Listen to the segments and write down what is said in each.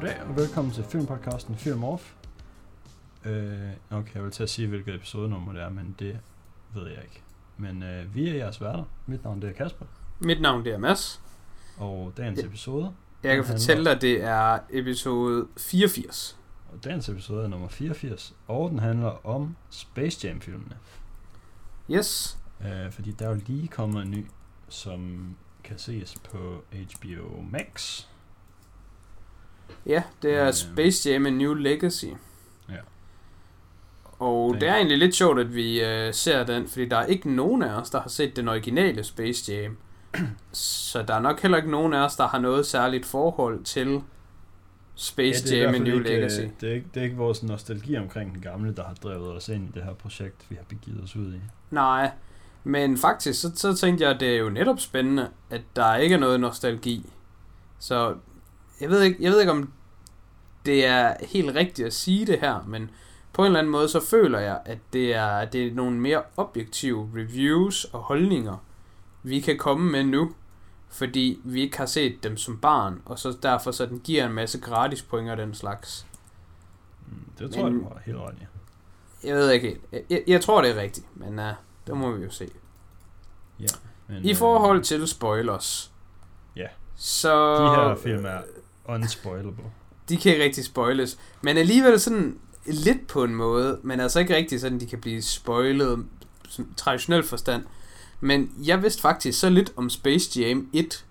Goddag og velkommen til filmpodcasten Film Off. Okay, jeg vil til at sige, hvilket episodenummer det er, men det ved jeg ikke. Men vi er jeres værter. Mit navn det er Kasper. Mit navn det er Mads. Og dagens episode... Jeg kan fortælle dig, det er episode 84. Og dagens episode er nummer 84, og den handler om Space Jam-filmene. Yes. Fordi der er jo lige kommet en ny, som kan ses på HBO Max. Ja, det er Space Jam: A New Legacy. Ja. Og det er egentlig lidt sjovt, at vi ser den, fordi der er ikke nogen af os, der har set den originale Space Jam. Så der er nok heller ikke nogen af os, der har noget særligt forhold til Space Jam: A New Legacy. Det er ikke vores nostalgi omkring den gamle, der har drevet os ind i det her projekt, vi har begivet os ud i. Nej, men faktisk, så tænkte jeg, at det er jo netop spændende, at der ikke er noget nostalgi. Så jeg ved ikke, om det er helt rigtigt at sige det her, men på en eller anden måde, så føler jeg, at det er nogle mere objektive reviews og holdninger, vi kan komme med nu, fordi vi ikke har set dem som barn, og så derfor så den giver en masse gratis point og den slags. Det tror jeg, du var helt ret, ja. Jeg ved ikke helt. Jeg tror, det er rigtigt, men det må vi jo se. Ja, men, i forhold til spoilers, ja, så... De her film er unspoilable. De kan ikke rigtig spoiles, men alligevel sådan lidt på en måde, men altså ikke rigtig sådan, de kan blive spoilet traditionel forstand. Men jeg vidste faktisk så lidt om Space Jam 1.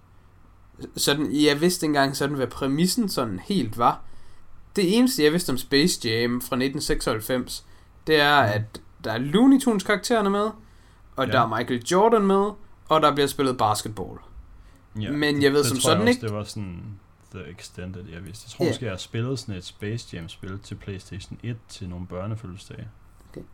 Sådan, jeg vidste engang sådan, hvad præmissen sådan helt var. Det eneste, jeg vidste om Space Jam fra 1996, det er, at der er Looney Tunes karaktererne med, og der er Michael Jordan med, og der bliver spillet basketball. Ja, men jeg ved det, som sådan ikke... Det var sådan the extended, jeg vidste. Jeg tror måske, jeg har spillet sådan et Space Jam-spil til PlayStation 1 til nogle børnefødselsdage.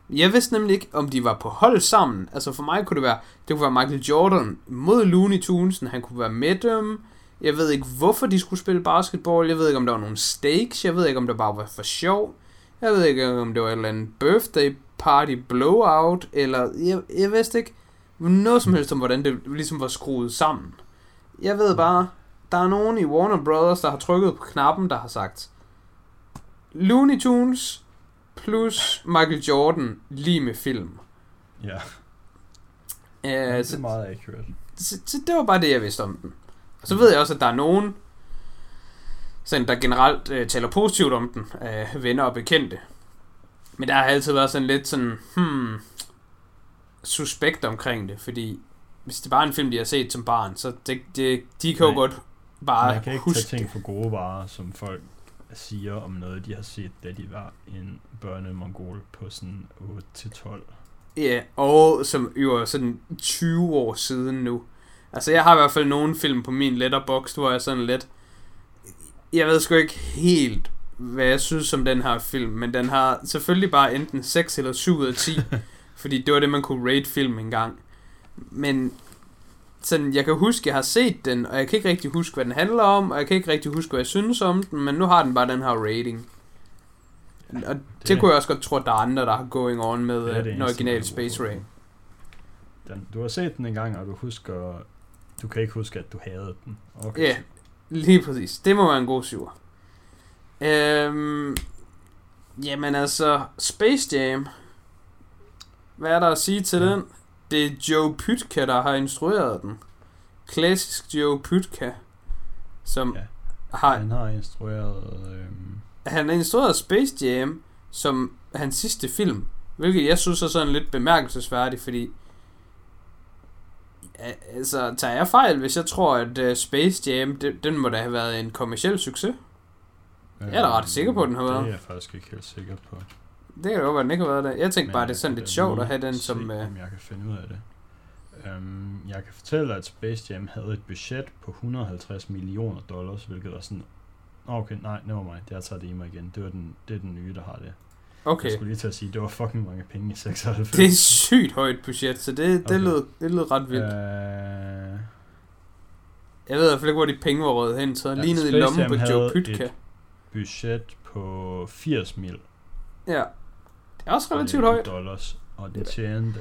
Jeg vidste nemlig ikke, om de var på hold sammen. Altså for mig kunne det kunne være Michael Jordan mod Looney Tunesen. Han kunne være med dem. Jeg ved ikke, hvorfor de skulle spille basketball. Jeg ved ikke, om der var nogle stakes. Jeg ved ikke, om det bare var for sjov. Jeg ved ikke, om det var et eller andet birthday party blowout. Eller jeg vidste ikke noget som helst om, hvordan det ligesom var skruet sammen. Jeg ved bare, der er nogen i Warner Brothers, der har trykket på knappen, der har sagt Looney Tunes plus Michael Jordan lige med film. Ja. Det er meget accurate. Så det var bare det, jeg vidste om den. Og så ved jeg også, at der er nogen, sådan, der generelt taler positivt om den, venner og bekendte. Men der har altid været sådan lidt sådan, suspekt omkring det, fordi hvis det bare er en film, de har set som barn, så de kan jo godt bare huske det. Man kan ikke tage ting for gode varer, som folk siger om noget, de har set, da de var en børnemongol på sådan 8-12. Ja, og som jo er sådan 20 år siden nu. Altså, jeg har i hvert fald nogle film på min Letterboxd, hvor jeg sådan lidt... Jeg ved sgu ikke helt, hvad jeg synes om den her film, men den har selvfølgelig bare enten 6 eller 7 ud af 10, fordi det var det, man kunne rate film engang. Men... Sådan, jeg kan huske, jeg har set den, og jeg kan ikke rigtig huske, hvad den handler om, og jeg kan ikke rigtig huske, hvad jeg synes om den, men nu har den bare den her rating. Og det kunne jeg også godt tro, at der er andre, der har going on med den originale Space Jam. Du har set den engang, og du kan ikke huske, at du havde den. Okay. Ja, lige præcis. Det må være en god syver. Jamen altså, Space Jam. Hvad er der at sige til den? Det er Joe Pytka, der har instrueret den. Klassisk Joe Pytka, som han har instrueret... Han har instrueret Space Jam som hans sidste film, hvilket jeg synes er sådan lidt bemærkelsesværdigt, fordi... Altså, tager jeg fejl, hvis jeg tror, at Space Jam, den må da have været en kommerciel succes? Jeg er da ret sikker på, den har været. Det er jeg faktisk ikke helt sikker på. Det kan jo være, den ikke har været der. Jeg tænkte bare, det er sådan lidt sjovt at have den som... Om jeg kan finde ud af det. Jeg kan fortælle dig, at Space Jam havde et budget på $150 million, hvilket var sådan... Okay, nej, jeg tager det i mig igen. Det er den nye, der har det. Okay. Jeg skulle lige til at sige, at det var fucking mange penge i 96. Det er sygt højt budget, så det lød ret vildt. Jeg ved i hvert fald ikke, hvor de penge var røget hen, så lige ned i lommen på Joe Pytka. Budget på 80 mil. Ja. Det er også relativt højt. Dollars, og det tjente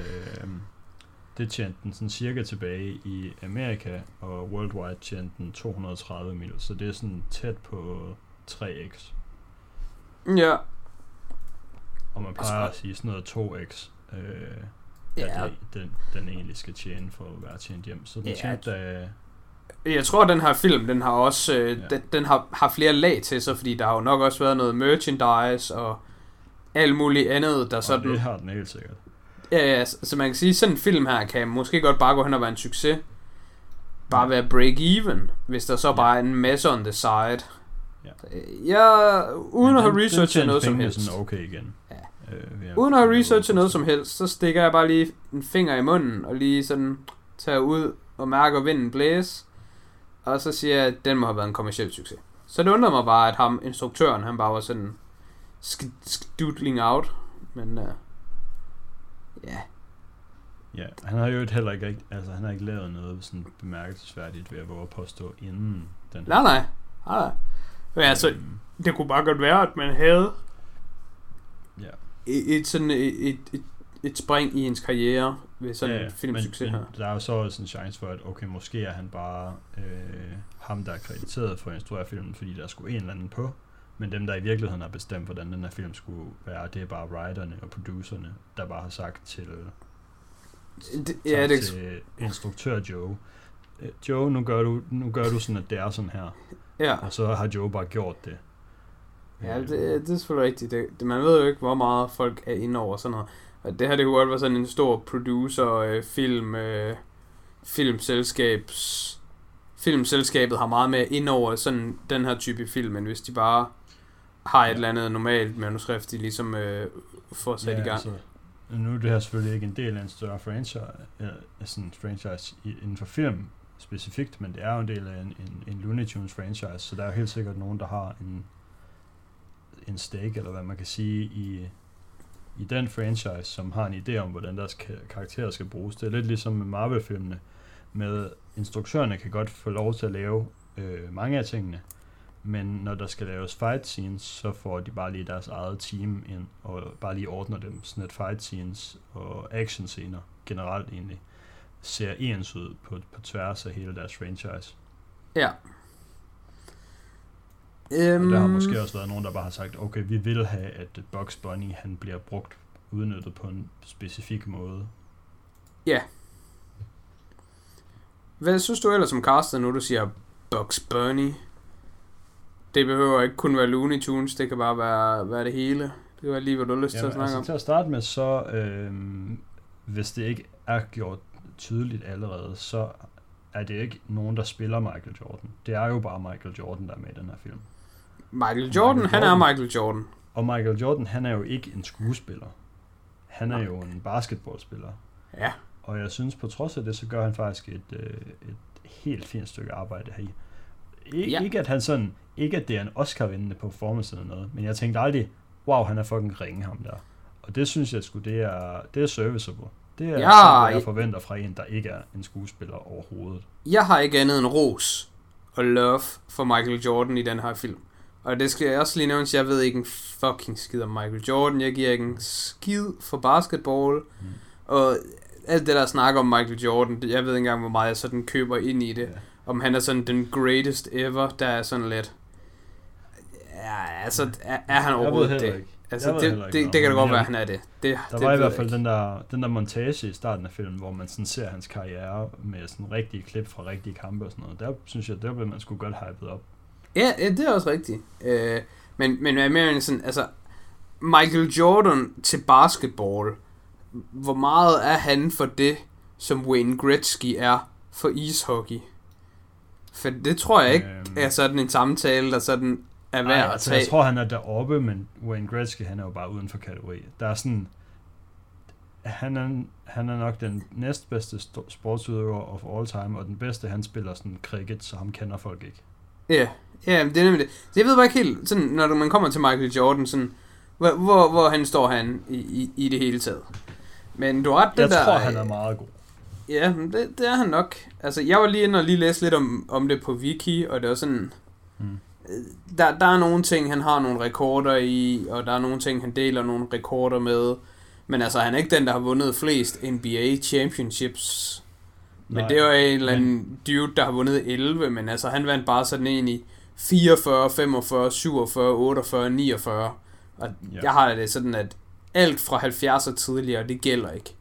den sådan cirka tilbage i Amerika, og worldwide tjente den 230 mil, så det er sådan tæt på 3x. Ja. Og man plejer at sige sådan noget 2x. Ja. Den egentlig skal tjene for at være tjent hjem. Så den tjente... Jeg tror, at den her film, den har også den har flere lag til sig, fordi der har jo nok også været noget merchandise og alt muligt andet, der sådan... det har den helt sikkert. Ja, så man kan sige, sådan en film her kan måske godt bare gå hen og være en succes. Bare være break-even, hvis der så bare er en masse on the side. Ja. Uden at have researchet noget som helst. Sådan okay igen. Ja. Uden at have researchet noget som helst, så stikker jeg bare lige en finger i munden, og lige sådan tager ud og mærker vinden blæse. Og så siger jeg, at den må have været en kommerciel succes. Så det undrer mig bare, at ham, instruktøren, han bare var sådan skdudling out. Men Ja, han har jo heller ikke, altså han har ikke lavet noget sådan bemærkelsesværdigt, ved at våge at påstå inden den her. Nej. Men altså, det kunne bare godt være, at man havde et spring i ens karriere ved sådan en filmsucces her. Der er jo så også en chance for, at okay, måske er han bare ham, der er krediteret for at instruere filmen, fordi der skulle en eller anden på. Men dem, der i virkeligheden har bestemt, hvordan den her film skulle være, det er bare writerne og producerne, der bare har sagt til... til instruktør Joe, nu gør du sådan, at det er sådan her. Ja. Og så har Joe bare gjort det. Ja, det er selvfølgelig rigtigt. Man ved jo ikke, hvor meget folk er inde over sådan noget. Og det her, det kunne godt være sådan en stor filmselskabet har meget mere ind over sådan den her type film, end hvis de bare har et eller andet normalt manuskript, de ligesom får sat i gang. Altså. Nu er det her selvfølgelig ikke en del af en større franchise inden for film specifikt, men det er jo en del af en Looney Tunes franchise, så der er jo helt sikkert nogen, der har en stake, eller hvad man kan sige, i den franchise, som har en idé om, hvordan deres karakterer skal bruges. Det er lidt ligesom med Marvel-filmene, med instruktørerne kan godt få lov til at lave mange af tingene, men når der skal laves fight scenes, så får de bare lige deres eget team ind, og bare lige ordner dem, sådan at fight scenes og action scener generelt egentlig ser ens ud på tværs af hele deres franchise. Ja. Og der har måske også været nogen, der bare har sagt, okay, vi vil have, at Bugs Bunny, han bliver udnyttet på en specifik måde. Ja. Hvad synes du ellers om castet, nu du siger Bugs Bunny? Det behøver ikke kun være Looney Tunes, det kan bare være det hele. Det kan være lige, hvad du har lyst til at snakke om. Til at starte med, så hvis det ikke er gjort tydeligt allerede, så er det ikke nogen, der spiller Michael Jordan. Det er jo bare Michael Jordan, der er med i den her film. Michael Jordan er Michael Jordan. Og Michael Jordan, han er jo ikke en skuespiller. Han er jo en basketballspiller. Ja. Og jeg synes, på trods af det, så gør han faktisk et helt fint stykke arbejde heri. Ikke at han sådan... Ikke at det er en Oscar-vindende performance eller noget, men jeg tænkte aldrig, wow, han er fucking ringe ham der. Og det synes jeg sgu, det er serviceable. Det er sådan, jeg forventer fra en, der ikke er en skuespiller overhovedet. Jeg har ikke andet end ros og love for Michael Jordan i den her film. Og det skal jeg også lige nævne, så jeg ved ikke en fucking skid om Michael Jordan. Jeg giver ikke en skid for basketball. Og alt det, der snakker om Michael Jordan, jeg ved ikke engang, hvor meget jeg sådan køber ind i det. Ja. Om han er sådan den greatest ever, der er sådan lidt... Ja, altså, er han overhovedet det? Altså, det kan da godt være, at han er det. Der var i hvert fald den der montage i starten af filmen, hvor man sådan ser hans karriere med sådan rigtige klip fra rigtige kampe og sådan noget. Der synes jeg, der blev man sgu godt hypet op. Ja, det er også rigtigt. Men jeg mener sådan, altså, Michael Jordan til basketball, hvor meget er han for det, som Wayne Gretzky er for ishockey? For det tror jeg ikke er sådan en samtale, der sådan... Altså, jeg tror, han er deroppe, men Wayne Gretzky, han er jo bare uden for kategori. Der er sådan... Han er nok den næstbedste sportsudøver of all time, og den bedste, han spiller sådan cricket, så ham kender folk ikke. Ja, det er nemlig det. Så jeg ved bare ikke helt, sådan, når man kommer til Michael Jordan, sådan, hvor han står han i det hele taget. Men du har ret, jeg tror, han er meget god. Ja, det er han nok. Altså, jeg var lige inde og læse lidt om det på Wiki, og det var sådan... Der er nogle ting, han har nogle rekorder i, og der er nogle ting, han deler nogle rekorder med. Men altså, han er ikke den, der har vundet flest NBA championships. Men det var en eller anden dude, der har vundet 11, men altså, han vandt bare sådan en i 44, 45, 47, 48, 49. Og jeg har det sådan, at alt fra 70'er tidligere, det gælder ikke.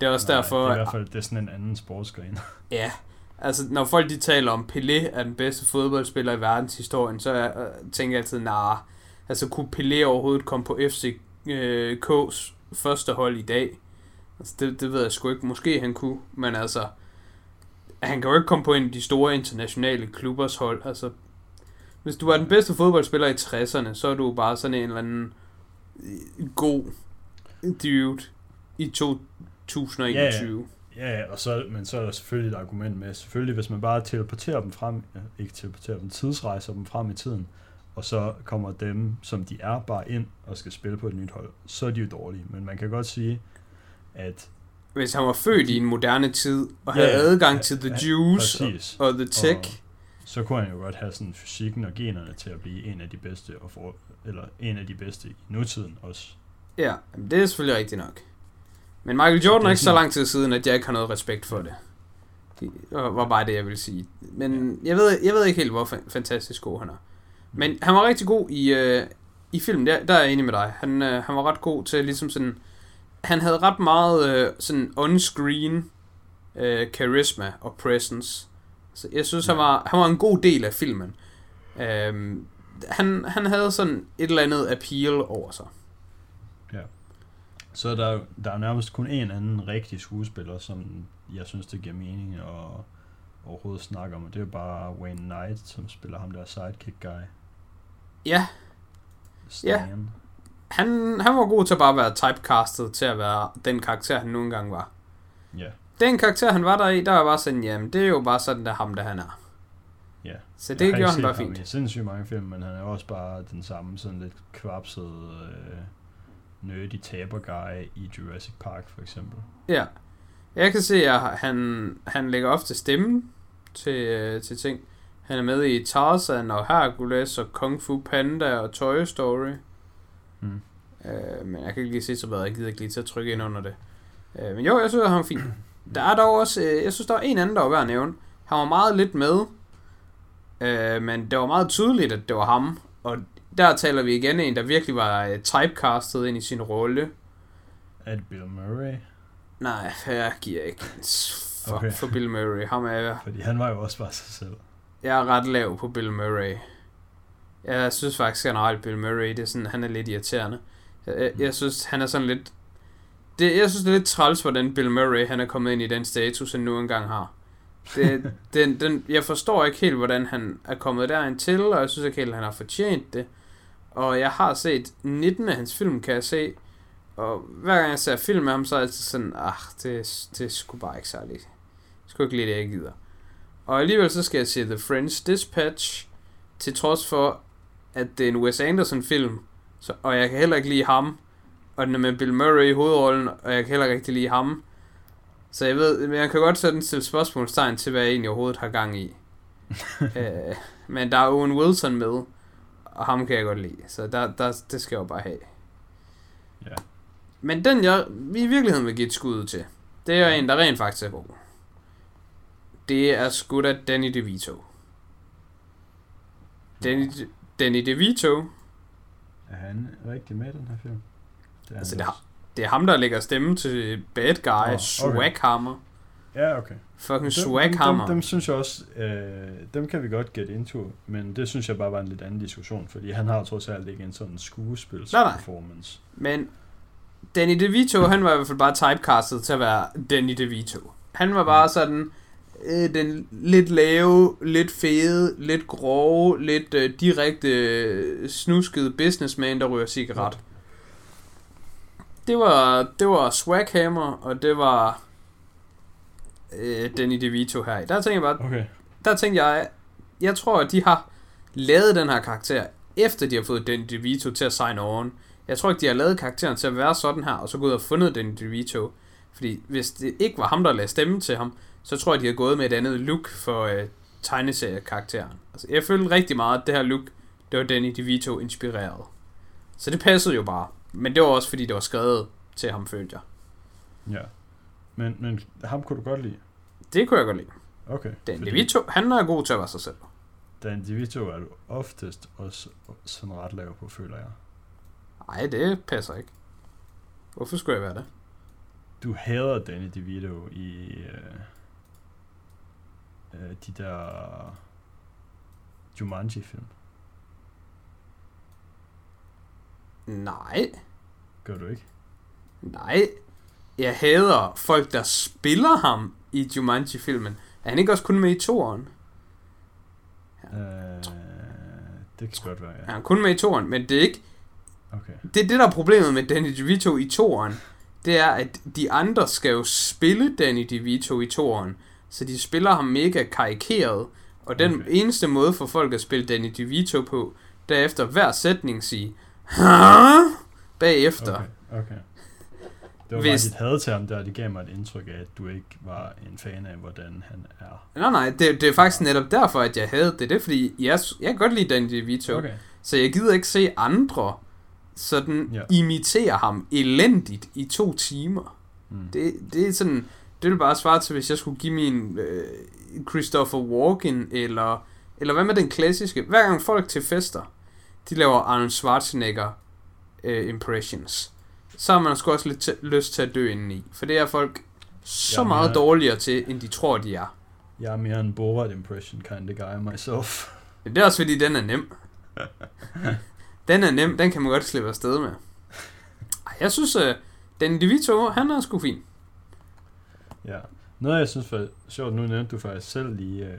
Det er også derfor... Det er i hvert fald det er sådan en anden sportsgren. Ja, altså når folk de taler om, Pelé er den bedste fodboldspiller i verdenshistorien, så tænker jeg altid, nah, altså kunne Pelé overhovedet komme på FCK's første hold i dag? Altså, det ved jeg sgu ikke. Måske han kunne, men altså... Han kan jo ikke komme på en af de store internationale klubbers hold. Altså, hvis du er den bedste fodboldspiller i 60'erne, så er du bare sådan en eller anden god dude i 2021. Ja, og så, men så er der selvfølgelig et argument med, selvfølgelig hvis man bare teleporterer dem frem, tidsrejser dem frem i tiden, og så kommer dem, som de er, bare ind og skal spille på et nyt hold, så er de jo dårlige. Men man kan godt sige, at hvis han var født i en moderne tid, og havde adgang til The Juice og The Tech, og så kunne han jo godt have sådan fysikken og generne til at blive en af de bedste, eller en af de bedste i nutiden også. Ja, det er selvfølgelig rigtigt nok. Men Michael Jordan er ikke så lang tid siden, at jeg ikke har noget respekt for det. Det var bare det, jeg ville sige. Men jeg ved ikke helt, hvor fantastisk god han er. Men han var rigtig god i filmen, der er jeg enig med dig. Han var ret god til ligesom sådan... Han havde ret meget sådan on-screen charisma og presence. Så jeg synes, han var en god del af filmen. Han havde sådan et eller andet appeal over sig. Ja. Så der er nærmest kun en anden rigtig skuespiller, som jeg synes, det giver mening at overhovedet snakke om. Og det er bare Wayne Knight, som spiller ham der sidekick guy. Ja. Stan. Ja. Han var god til at bare være typecastet til at være den karakter, han nogle gange var. Ja. Yeah. Den karakter, han var der i, der var bare sådan, jamen, det er jo bare sådan, der ham, der han er. Ja. Yeah. Så det gjorde han bare fint. Jeg har ikke set ham i sindssygt mange film, men han er også bare den samme sådan lidt kvapsede, nerdy taberguy i Jurassic Park, for eksempel. Ja. Jeg kan se, at han lægger ofte stemmen til ting. Han er med i Tarzan og Hercules og Kung Fu Panda og Toy Story. Mm. Men jeg kan ikke lige se så bedre. Jeg gider ikke lige til at trykke ind under det. Men jo, jeg synes, at han var fint. Der er dog også, jeg synes, der var en anden, der var værd at nævne. Han var meget lidt med, men det var meget tydeligt, at det var ham. Og der taler vi igen en, der virkelig var typecastet ind i sin rolle. Er det Bill Murray? Nej, jeg giver ikke for Bill Murray. Ham er, fordi han var jo også bare sig selv. Jeg er ret lav på Bill Murray. Jeg synes faktisk generelt Bill Murray, det er sådan, han er lidt irriterende. Jeg synes han er sådan lidt jeg synes det er lidt træls, hvordan Bill Murray han er kommet ind i den status han nu engang har. Jeg forstår ikke helt hvordan han er kommet derind til, og jeg synes ikke helt han har fortjent det. Og jeg har set 19 af hans film, kan jeg se. Og hver gang jeg ser film med ham, så er jeg altid sådan, det er sgu bare ikke særligt. Jeg skulle ikke lide det, jeg gider. Og alligevel så skal jeg se The French Dispatch, til trods for at det er en Wes Anderson-film, og jeg kan heller ikke lide ham, og den er med Bill Murray i hovedrollen, og jeg kan heller ikke lide ham. Så jeg ved, men jeg kan godt sådan stille spørgsmålstegn til, hvad jeg egentlig overhovedet har gang i. Men der er Owen Wilson med, og ham kan jeg godt lide, så det skal jeg jo bare have. Yeah. Men den, vi i virkeligheden vil give et skud til, det er en, der rent faktisk er god. Det er skudt af Danny DeVito. Danny DeVito. Er han rigtig med i den her film? Det er, altså, det er ham, der lægger stemme til bad guy, Swaghammer. Ja, okay. Fucking Swaghammer. Dem synes jeg også, dem kan vi godt get into, men det synes jeg bare var en lidt anden diskussion, fordi han har trods alt ikke en sådan skuespilsperformance. Men Danny DeVito, han var i hvert fald bare typecastet til at være Danny DeVito. Han var bare sådan... den lidt lave, lidt fede, lidt grove, lidt direkte snuskede businessman, der ryger cigaret. Det var Swaghammer, og det var Danny DeVito her. Der tænkte jeg bare, jeg tror, at de har lavet den her karakter, efter de har fået Danny DeVito til at sign on. Jeg tror ikke, de har lavet karakteren til at være sådan her, og så gået og fundet Danny DeVito. Fordi hvis det ikke var ham, der lagde stemme til ham, så tror jeg, de har gået med et andet look for tegneseriekarakteren. Altså, jeg følte rigtig meget, at det her look, det var Danny DeVito inspireret. Så det passede jo bare. Men det var også, fordi det var skrevet til ham, følte jeg. Ja. Men ham kunne du godt lide? Det kunne jeg godt lide. Okay. Danny DeVito, han er god til at være sig selv. Dan DeVito er du oftest også sådan ret lav på, føler jeg. Nej, det passer ikke. Hvorfor skulle jeg være det? Du hader Danny DeVito i de der Jumanji-film. Nej. Gør du ikke? Nej. Jeg hader folk, der spiller ham i Jumanji-filmen. Er han ikke også kun med i 2'eren? Det kan godt være, ja. Er han kun med i 2'eren, men det er ikke... Okay. Det er det, der er problemet med Danny DeVito i 2'eren. Det er, at de andre skal jo spille Danny DeVito i 2'eren. Så de spiller ham mega karikeret. Og den eneste måde for folk at spille Danny DeVito på, derefter hver sætning sige... Huh? Bagefter. Okay. Det var bare dit had til ham der, det gav mig et indtryk af, at du ikke var en fan af, hvordan han er. Nej, det er faktisk netop derfor, at jeg havde det. Det er fordi, jeg kan godt lide Danny DeVito, okay. Så jeg gider ikke se andre sådan imitere ham elendigt i 2 timer. Mm. Det er sådan, det vil bare svare til, hvis jeg skulle give min Christopher Walken, eller hvad med den klassiske? Hver gang folk til fester, de laver Arnold Schwarzenegger impressions. Så har man sgu også lidt lyst til at dø indeni. For det er folk så meget dårligere til, end de tror, de er. Jeg er mere en Borat impression kind of guy myself. Det er også fordi, den er nem. Den er nem, den kan man godt slippe afsted med. Jeg synes, Danny DeVito, han er sgu fin. Ja, noget jeg synes var sjovt, nu nævnte du faktisk selv lige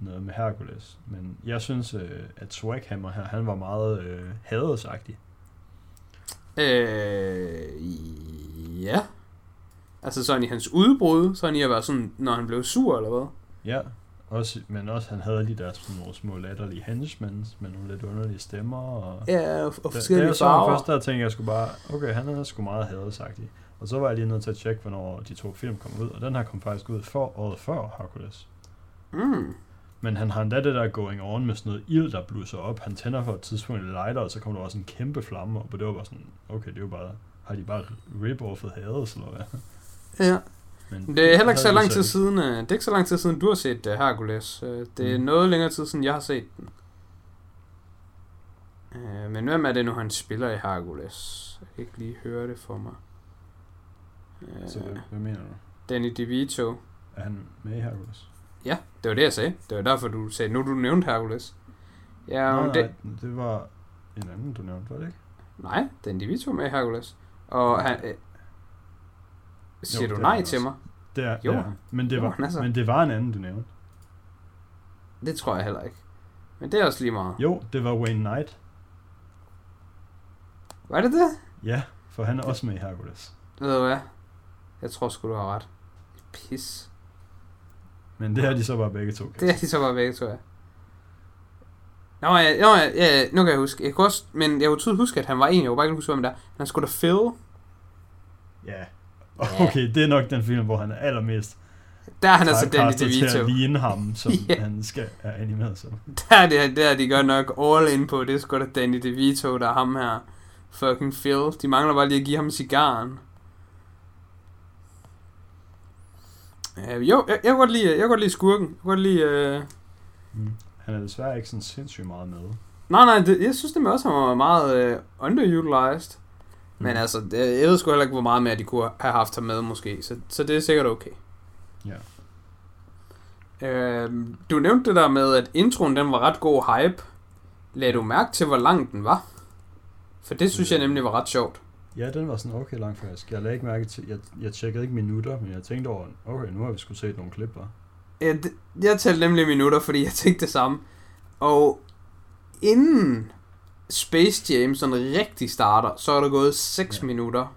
noget med Hercules. Men jeg synes, at Swaghammer her, han var meget hadesagtig. Ja. Altså sådan i hans udbrud, sådan i at være sådan, når han blev sur eller hvad? Ja, også, men også han havde de der sådan små latterlige henchmans med nogle lidt underlige stemmer. Og ja, og forskellige der, farver. Det var så først, der tænkte jeg sgu bare, okay, han er sgu meget hadesagtig. Og så var jeg lige nødt til at tjekke, hvornår de 2 film kom ud, og den her kom faktisk ud for året før Hercules. Mm. Men han har endda det der going on med sådan noget ild, der blusser op. Han tænder for et tidspunkt en lighter, og så kommer der også en kæmpe flamme op, og det var bare sådan, okay, det er jo bare, har de bare rip-offet hadet, eller hvad? Ja, men det er heller ikke så lang tid siden, det er ikke så lang tid siden, du har set Hercules. Det er noget længere tid siden, jeg har set den. Men hvem er det nu, han spiller i Hercules? Jeg kan ikke lige høre det for mig. Så hvad mener du? Danny DeVito. Er han med i Hercules? Ja, det var det, jeg sagde. Det var derfor, du sagde, nu du nævnte Hercules. Ja, nej, det var en anden, du nævnte, var det ikke? Nej, den DeVito med Hercules. Og han... siger jo, du nej til mig? Det er, jo. Det er. Men det var en anden, du nævnte. Det tror jeg heller ikke. Men det er også lige meget. Jo, det var Wayne Knight. Var det det? Ja, for han er også med i Hercules. Ved du hvad? Jeg tror sgu, du har ret. Pis. Men det har de så bare begge to. Det har de så bare begge to, ja. Nå, nu kan jeg huske. Jeg kunne også, men jeg kunne tydeligt huske, at han var en. Jeg kunne bare ikke huske, hvem der. Han skulle da Phil. Ja. Okay, det er nok den film, hvor han er allermest... Der er han altså Danny DeVito. Til at ligne ham, som han skal have animeret sig. Der er de godt nok all in på. Det er sgu da Danny DeVito, der er ham her. Fucking Phil. De mangler bare lige at give ham cigaren. Jo, jeg kan godt lide skurken. Jeg kan godt lide... Han er desværre ikke sådan sindssygt meget med. Nej, det, jeg synes det også, han var meget underutilized. Men altså, jeg ved sgu heller ikke, hvor meget mere de kunne have haft ham med, måske. Så det er sikkert okay. Ja. Du nævnte det der med, at introen den var ret god hype. Lagde du mærke til, hvor lang den var? For det synes jeg nemlig var ret sjovt. Ja, den var sådan okay langt faktisk. Jeg lagde ikke mærke til, jeg tjekkede ikke minutter, men jeg tænkte over, okay, nu har vi sgu set nogle klip, hva'? Ja, jeg talte nemlig minutter, fordi jeg tænkte det samme. Og inden Space Jam sådan rigtig starter, så er der gået 6 minutter,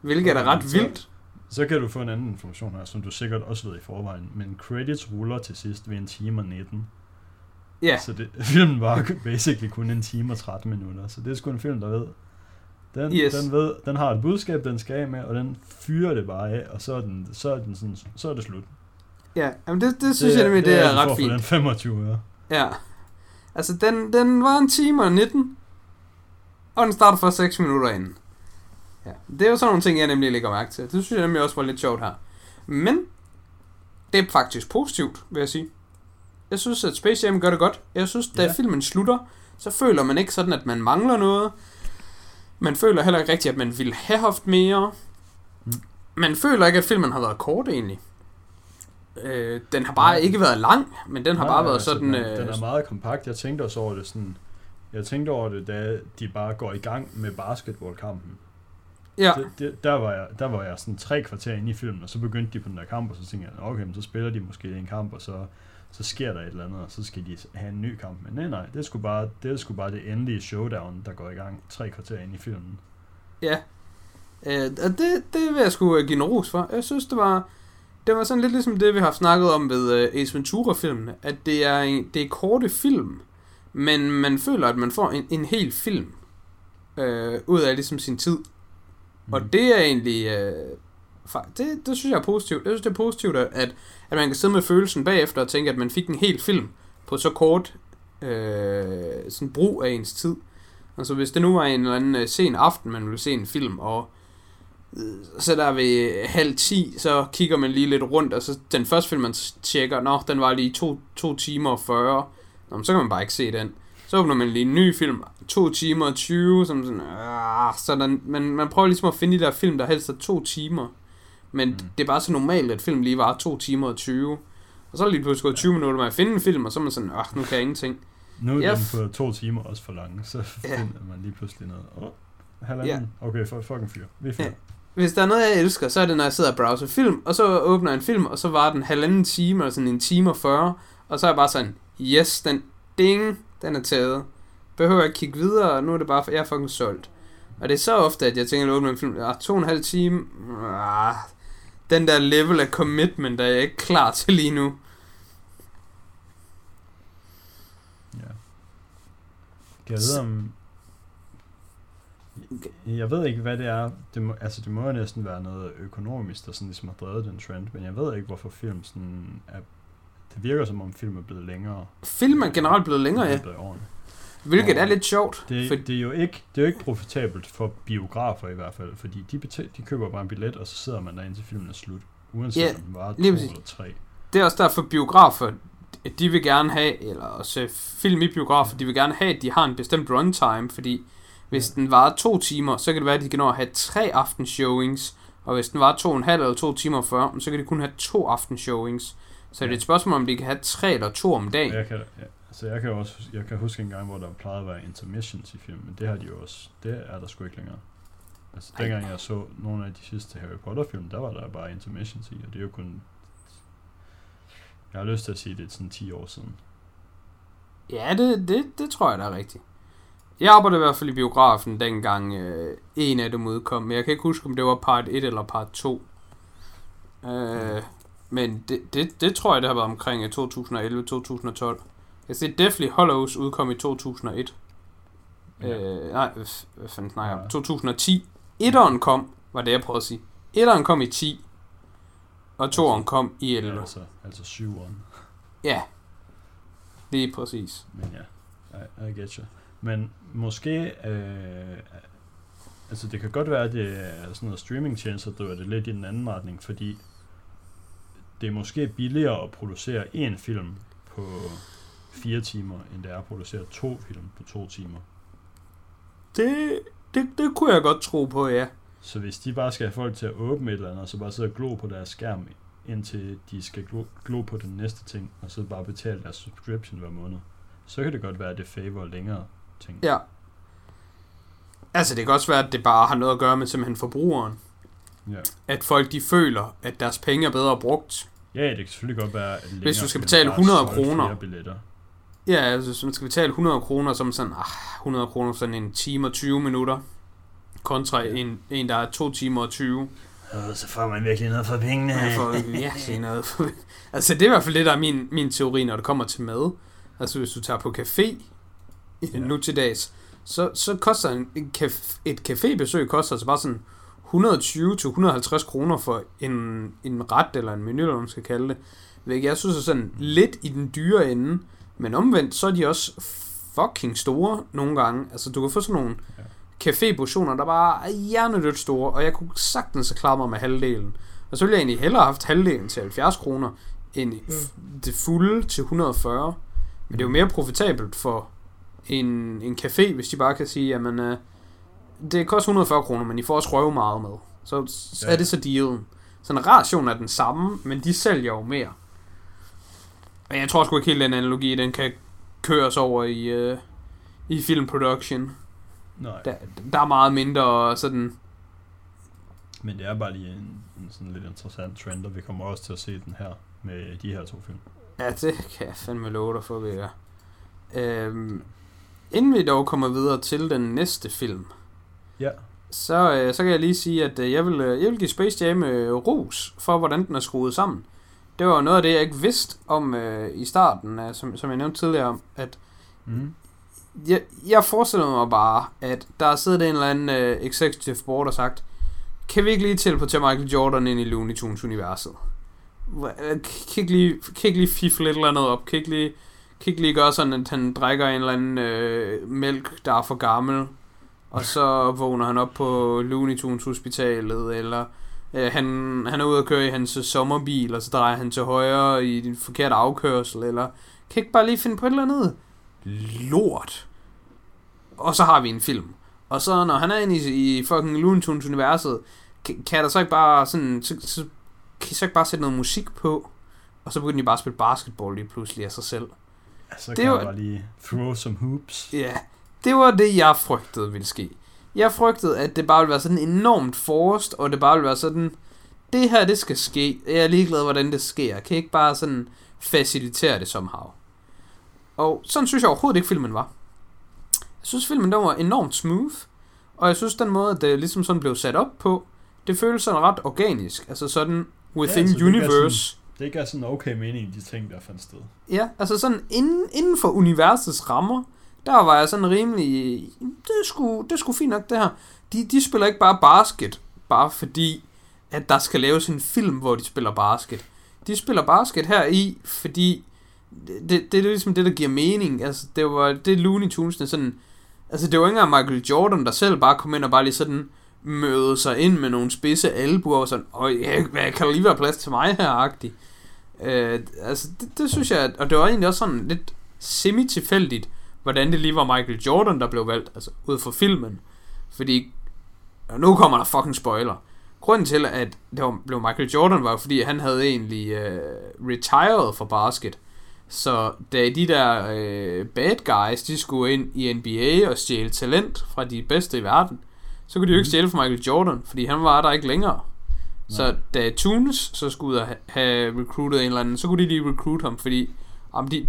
hvilket er ret vildt. Så kan du få en anden information her, som du sikkert også ved i forvejen, men credits ruller til sidst ved 1 time og 19. Ja. Så filmen var basically kun 1 time og 13 minutter, så det er sgu en film, der ved... Den ved, den har et budskab, den skal af med, og den fyrer det bare af, og så er den sådan, så er det slut. Ja, men det synes jeg nemlig, det er ret fint. Det er den 25 øre. Ja. Altså, den var 1 time og 19, og den starter for 6 minutter inden. Ja, det er jo sådan nogle ting, jeg nemlig lægger mærke til. Det synes jeg nemlig også var lidt sjovt her. Men det er faktisk positivt, vil jeg sige. Jeg synes, at Space Jam gør det godt. Jeg synes, da filmen slutter, så føler man ikke sådan, at man mangler noget. Man føler heller ikke rigtigt, at man ville have haft mere. Man føler ikke, at filmen har været kort egentlig. Den har bare ikke været lang, men den har bare været sådan... Den er meget kompakt. Jeg tænkte også over det sådan... Jeg tænkte over det, da de bare går i gang med basketballkampen. Ja. Der var jeg sådan 3 kvarter inde i filmen, og så begyndte de på den der kamp, og så tænkte jeg, okay, men så spiller de måske en kamp, og så sker der et eller andet, og så skal de have en ny kamp. Men nej, det er sgu bare det endelige showdown, der går i gang 3 kvarter inde i filmen. Ja. Det vil jeg sgu give en ros for. Jeg synes, det var sådan lidt ligesom det, vi har snakket om ved Ace Ventura-filmene, at det er korte film, men man føler, at man får en hel film ud af ligesom sin tid. Og det er egentlig... Det synes jeg er positivt. Jeg synes, det er positivt, at man kan sidde med følelsen bagefter og tænke, at man fik en hel film på så kort sådan brug af ens tid. Altså, hvis det nu var en eller anden sen aften, man ville se en film, og så der ved 9:30, så kigger man lige lidt rundt, og så den første film, man tjekker, nå, den var lige 2 timer og 40. Nå, så kan man bare ikke se den. Så åbner man lige en ny film, 2 timer og 20, som sådan, man prøver ligesom at finde de der film, der helst er 2 timer. Men det er bare så normalt, at film lige var 2 timer og 20. Og så er det lige pludselig gået 20 minutter med at finde en film, og så er man sådan, nu kan jeg ingenting. Nu er den på 2 timer også for lang, så finder man lige pludselig noget. Halvanden. Okay, fucking fyr. Vi fyrer. Hvis der er noget, jeg elsker, så er det, når jeg sidder og browser film, og så åbner jeg en film, og så var den halvanden time, eller sådan 1 time og 40, og så er jeg bare sådan, yes, den ding, den er taget. Behøver ikke kigge videre, og nu er det bare, jeg er fucking solgt. Og det er så ofte, at jeg tænker, at jeg åbner en film, 2,5 time, den der level af commitment, der er jeg ikke klar til lige nu. Ja. Jeg ved ikke, hvad det er. Det må næsten være noget økonomisk, der sådan ligesom har drevet den trend, men jeg ved ikke, hvorfor film sådan er... Det virker, som om film er blevet længere. Film er generelt blevet længere, ja. Hvilket er lidt sjovt. Det er jo ikke profitabelt for biografer i hvert fald, fordi de køber bare en billet, og så sidder man der, indtil filmen er slut. Uanset om den varer 2 eller 3. Det er også derfor, biografer, de vil gerne have, eller også film i biografer, de vil gerne have, at de har en bestemt runtime, fordi hvis den varer 2 timer, så kan det være, at de kan nå at have 3 aftenshowings, og hvis den varer 2,5 eller 2 timer og 40, så kan de kun have 2 aftenshowings. Så det er et spørgsmål, om de kan have 3 eller 2 om dagen. Jeg kan huske en gang, hvor der plejede at være intermissions i filmen, men det har de jo også. Det er der sgu ikke længere. Altså, dengang jeg så nogle af de sidste Harry Potter-film, der var der bare intermissions i, og det er jo kun... Jeg har lyst til at sige, det er sådan 10 år siden. Ja, det tror jeg, der er rigtigt. Jeg arbejdede i hvert fald i biografen, dengang en af dem udkom, men jeg kan ikke huske, om det var part 1 eller part 2. Men det tror jeg, det har været omkring 2011-2012. Jeg ser Deathly Hollows udkom i 2001. Nej, hvad fanden snakker jeg om? 2010. 1'eren kom, var det jeg prøvede at sige. 1'eren kom i 10, og 2'eren kom i 11. Ja, altså 7'eren. Ja, lige præcis. Men ja, I get you. Men måske... altså det kan godt være, at det er sådan noget streamingtjenester, der driver det lidt i den anden retning, fordi... Det er måske billigere at producere én film på 4 timer, end det er at producere 2 film på 2 timer. Det kunne jeg godt tro på, ja. Så hvis de bare skal have folk til at åbne et eller andet, og så bare sidde og glo på deres skærm, indtil de skal glo på den næste ting, og så bare betale deres subscription hver måned, så kan det godt være, at det favor længere ting. Ja. Altså det kan også være, at det bare har noget at gøre med simpelthen forbrugeren. Ja. At folk de føler, at deres penge er bedre brugt. Ja, det kan selvfølgelig godt være. Hvis du skal betale 100 kroner. Ja, altså hvis man skal betale 100 kroner, så er man sådan, 100 kroner sådan en time og 20 minutter, kontra en der er 2 timer og 20. Så får man virkelig noget for pengene. Man får virkelig noget for pengene. Altså det er i hvert fald det, der er min teori, når det kommer til mad. Altså hvis du tager på café nu til dags, så koster et cafébesøg koster altså bare sådan 120-150 kroner for en ret eller en menu, eller hvad man skal kalde det. Hvilket jeg synes er sådan lidt i den dyre ende, men omvendt, så er de også fucking store nogle gange. Altså, du kan få sådan nogle café-portioner, der bare er hjernedødt store, og jeg kunne sagtens klare mig med halvdelen. Og så ville jeg egentlig hellere have haft halvdelen til 70 kroner, end det fulde til 140. Men det er jo mere profitabelt for en café, hvis de bare kan sige, jamen, det koster 140 kroner, men I får også røve meget med. Så er det så dealen. Så rationen er den samme, men de sælger jo mere. Og jeg tror sgu ikke helt den analogi, den kan køres over i filmproduction. Nej. Der er meget mindre sådan... Men det er bare lige en sådan lidt interessant trend, og vi kommer også til at se den her med de her to film. Ja, det kan jeg fandme love dig for, ved jeg. Inden vi dog kommer videre til den næste film, ja. Så kan jeg lige sige, at jeg vil give Space Jam ros for, hvordan den er skruet sammen. Det var noget af det, jeg ikke vidste om i starten, som jeg nævnte tidligere, at jeg forestillede mig bare, at der er siddet en eller anden executive board og sagt, kan vi ikke lige teleportere Michael Jordan ind i Looney Tunes-universet? Kan ikke lige fifle et eller andet op? Kan ikke lige gøre sådan, at han drikker en eller anden mælk, der er for gammel, og så vågner han op på Looney Tunes hospitalet, eller han er ude at køre i hans sommerbil, og så drejer han til højre i den forkerte afkørsel, eller kan ikke bare lige finde på et eller andet lort? Og så har vi en film. Og så når han er inde i fucking Looney Tunes universet, kan der så ikke bare sådan, så ikke bare sætte noget musik på, og så begynder de bare at spille basketball lige pludselig af sig selv. Ja, så kan jeg bare lige throw some hoops. Ja, det var det, jeg frygtede ville ske. Jeg frygtede, at det bare ville være sådan enormt forrest, og det bare ville være sådan, det her, det skal ske. Jeg er ligeglad, hvordan det sker. Jeg kan ikke bare sådan facilitere det somehow. Og sådan synes jeg overhovedet ikke, filmen var. Jeg synes, filmen den var enormt smooth, og jeg synes, den måde, at det ligesom sådan blev sat op på, det føles sådan ret organisk. Altså sådan within universe. Det gør sådan okay mening, de ting, der fandt sted. Ja, altså sådan inden for universets rammer, der var jeg sådan rimelig, det skulle fint nok det her. De spiller ikke bare basket, bare fordi, at der skal laves en film, hvor de spiller basket. De spiller basket her i, fordi det er ligesom det, der giver mening. Altså, det Looney Tunes'ne sådan, altså det var ikke engang Michael Jordan, der selv bare kom ind og bare lige sådan møde sig ind med nogle spidse albuer og sådan, kan der lige være plads til mig her-agtigt. Altså, det synes jeg, og det var egentlig også sådan lidt semi-tilfældigt, hvordan det lige var Michael Jordan, der blev valgt, altså ud for filmen. Fordi, nu kommer der fucking spoiler. Grunden til, at det blev Michael Jordan, var jo fordi, han havde egentlig retired fra basket. Så da de der bad guys, de skulle ind i NBA og stjæle talent fra de bedste i verden, så kunne de jo ikke stjæle for Michael Jordan, fordi han var der ikke længere. Nej. Så da Tunes så skulle have recruited en eller anden, så kunne de lige recruit ham, fordi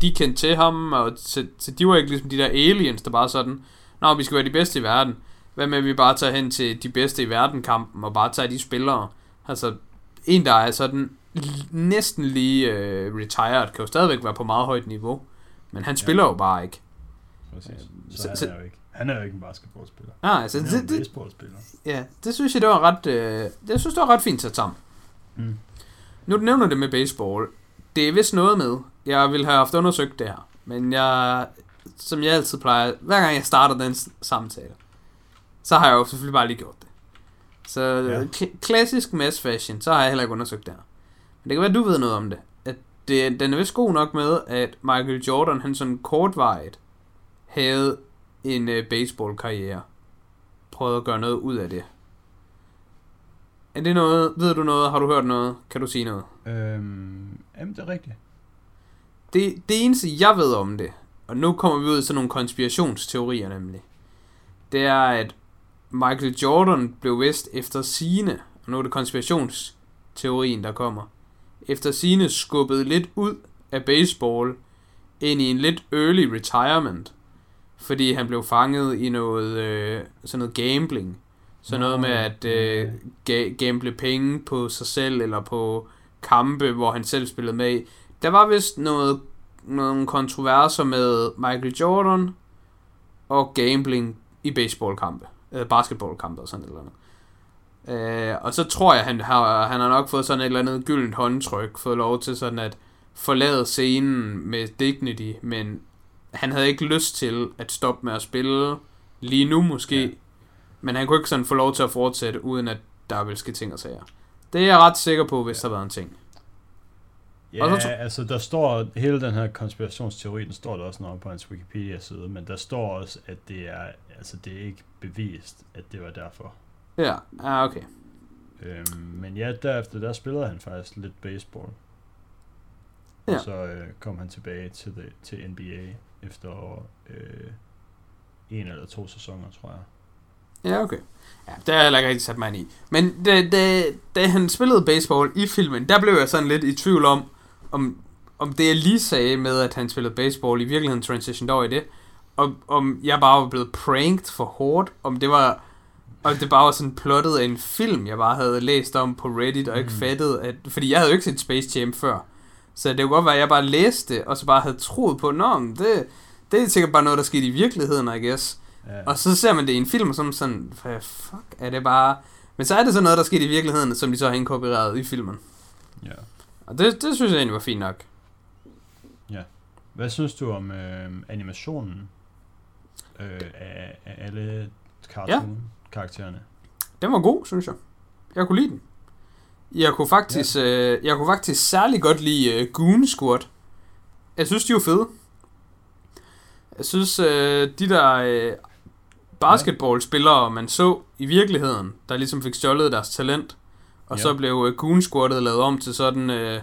de kendte til ham, og så de var ikke ligesom de der aliens, der bare sådan, nå, vi skal være de bedste i verden. Hvad med, vi bare tager hen til de bedste i verden-kampen, og bare tager de spillere? Altså, en der er sådan næsten lige retired, kan jo stadigvæk være på meget højt niveau, men han spiller jo bare ikke. Præcis. Så han er jo ikke. Han er jo ikke en basketballspiller. Nej, altså han er en baseballspiller. Ja, det synes jeg, det var ret. Jeg synes, det var ret fint sat sammen. Mm. Nu du nævner det med baseball, det er vist noget med. Jeg ville have haft undersøgt det her, men jeg, som jeg altid plejer, hver gang jeg starter den samtale, så har jeg jo selvfølgelig bare lige gjort det. Så klassisk mass fashion, så har jeg heller ikke undersøgt det her. Men det kan være, du ved noget om det. At den er vist god nok med, at Michael Jordan, han sådan kortvarigt havde en baseballkarriere. Prøvede at gøre noget ud af det. Er det noget? Ved du noget? Har du hørt noget? Kan du sige noget? Jamen, det er rigtigt. Det eneste, jeg ved om det, og nu kommer vi ud i sådan nogle konspirationsteorier nemlig, det er, at Michael Jordan blev vist efter sigende, og nu er det konspirationsteorien, der kommer, efter sigende skubbet lidt ud af baseball ind i en lidt early retirement, fordi han blev fanget i noget sådan noget gambling. Så noget med at gamble penge på sig selv eller på kampe, hvor han selv spillede med i. Der var vist nogle kontroverser med Michael Jordan og gambling i baseballkampe, basketballkampe og sådan et eller andet. Og så tror jeg, han har nok fået sådan et eller andet gyldent håndtryk, fået lov til sådan at forlade scenen med dignity, men han havde ikke lyst til at stoppe med at spille lige nu måske, men han kunne ikke sådan få lov til at fortsætte, uden at der ville ske ting og sager. Det er jeg ret sikker på, hvis der var en ting. Ja, og så altså der står hele den her konspirationsteori, den står der også noget på hans Wikipedia-side, men der står også, at det er, altså det er ikke bevist, at det var derfor. Ja, ah, okay. Men ja, derefter, der spillede han faktisk lidt baseball. Ja. Og så kom han tilbage til NBA efter en eller to sæsoner, tror jeg. Ja, okay. Ja, det har jeg ikke rigtig sat mig i. Men da han spillede baseball i filmen, der blev jeg sådan lidt i tvivl om det, jeg lige sagde med, at han spillede baseball, i virkeligheden transitioned over i det. Om jeg bare var blevet pranked for hårdt, om det bare var sådan plottet af en film, jeg bare havde læst om på Reddit og ikke fattet, at, fordi jeg havde jo ikke set Space Jam før. Så det kunne godt være, at jeg bare læste, og så bare havde troet på, at det er sikkert bare noget, der skete i virkeligheden, I guess. Yeah. Og så ser man det i en film, som sådan, fuck, er det bare... Men så er det så noget, der skete i virkeligheden, som de så har inkorporeret i filmen. Ja. Yeah. Og det synes jeg egentlig var fint nok. Ja. Yeah. Hvad synes du om animationen af alle cartoon-karaktererne? Ja. Den var god, synes jeg. Jeg kunne lide den. Jeg kunne faktisk særlig godt lide Goon Squad. Jeg synes, de var fede. Jeg synes, de der basketballspillere, man så i virkeligheden, der ligesom fik stjålet deres talent, og så blev Goon Squadet lavet om til sådan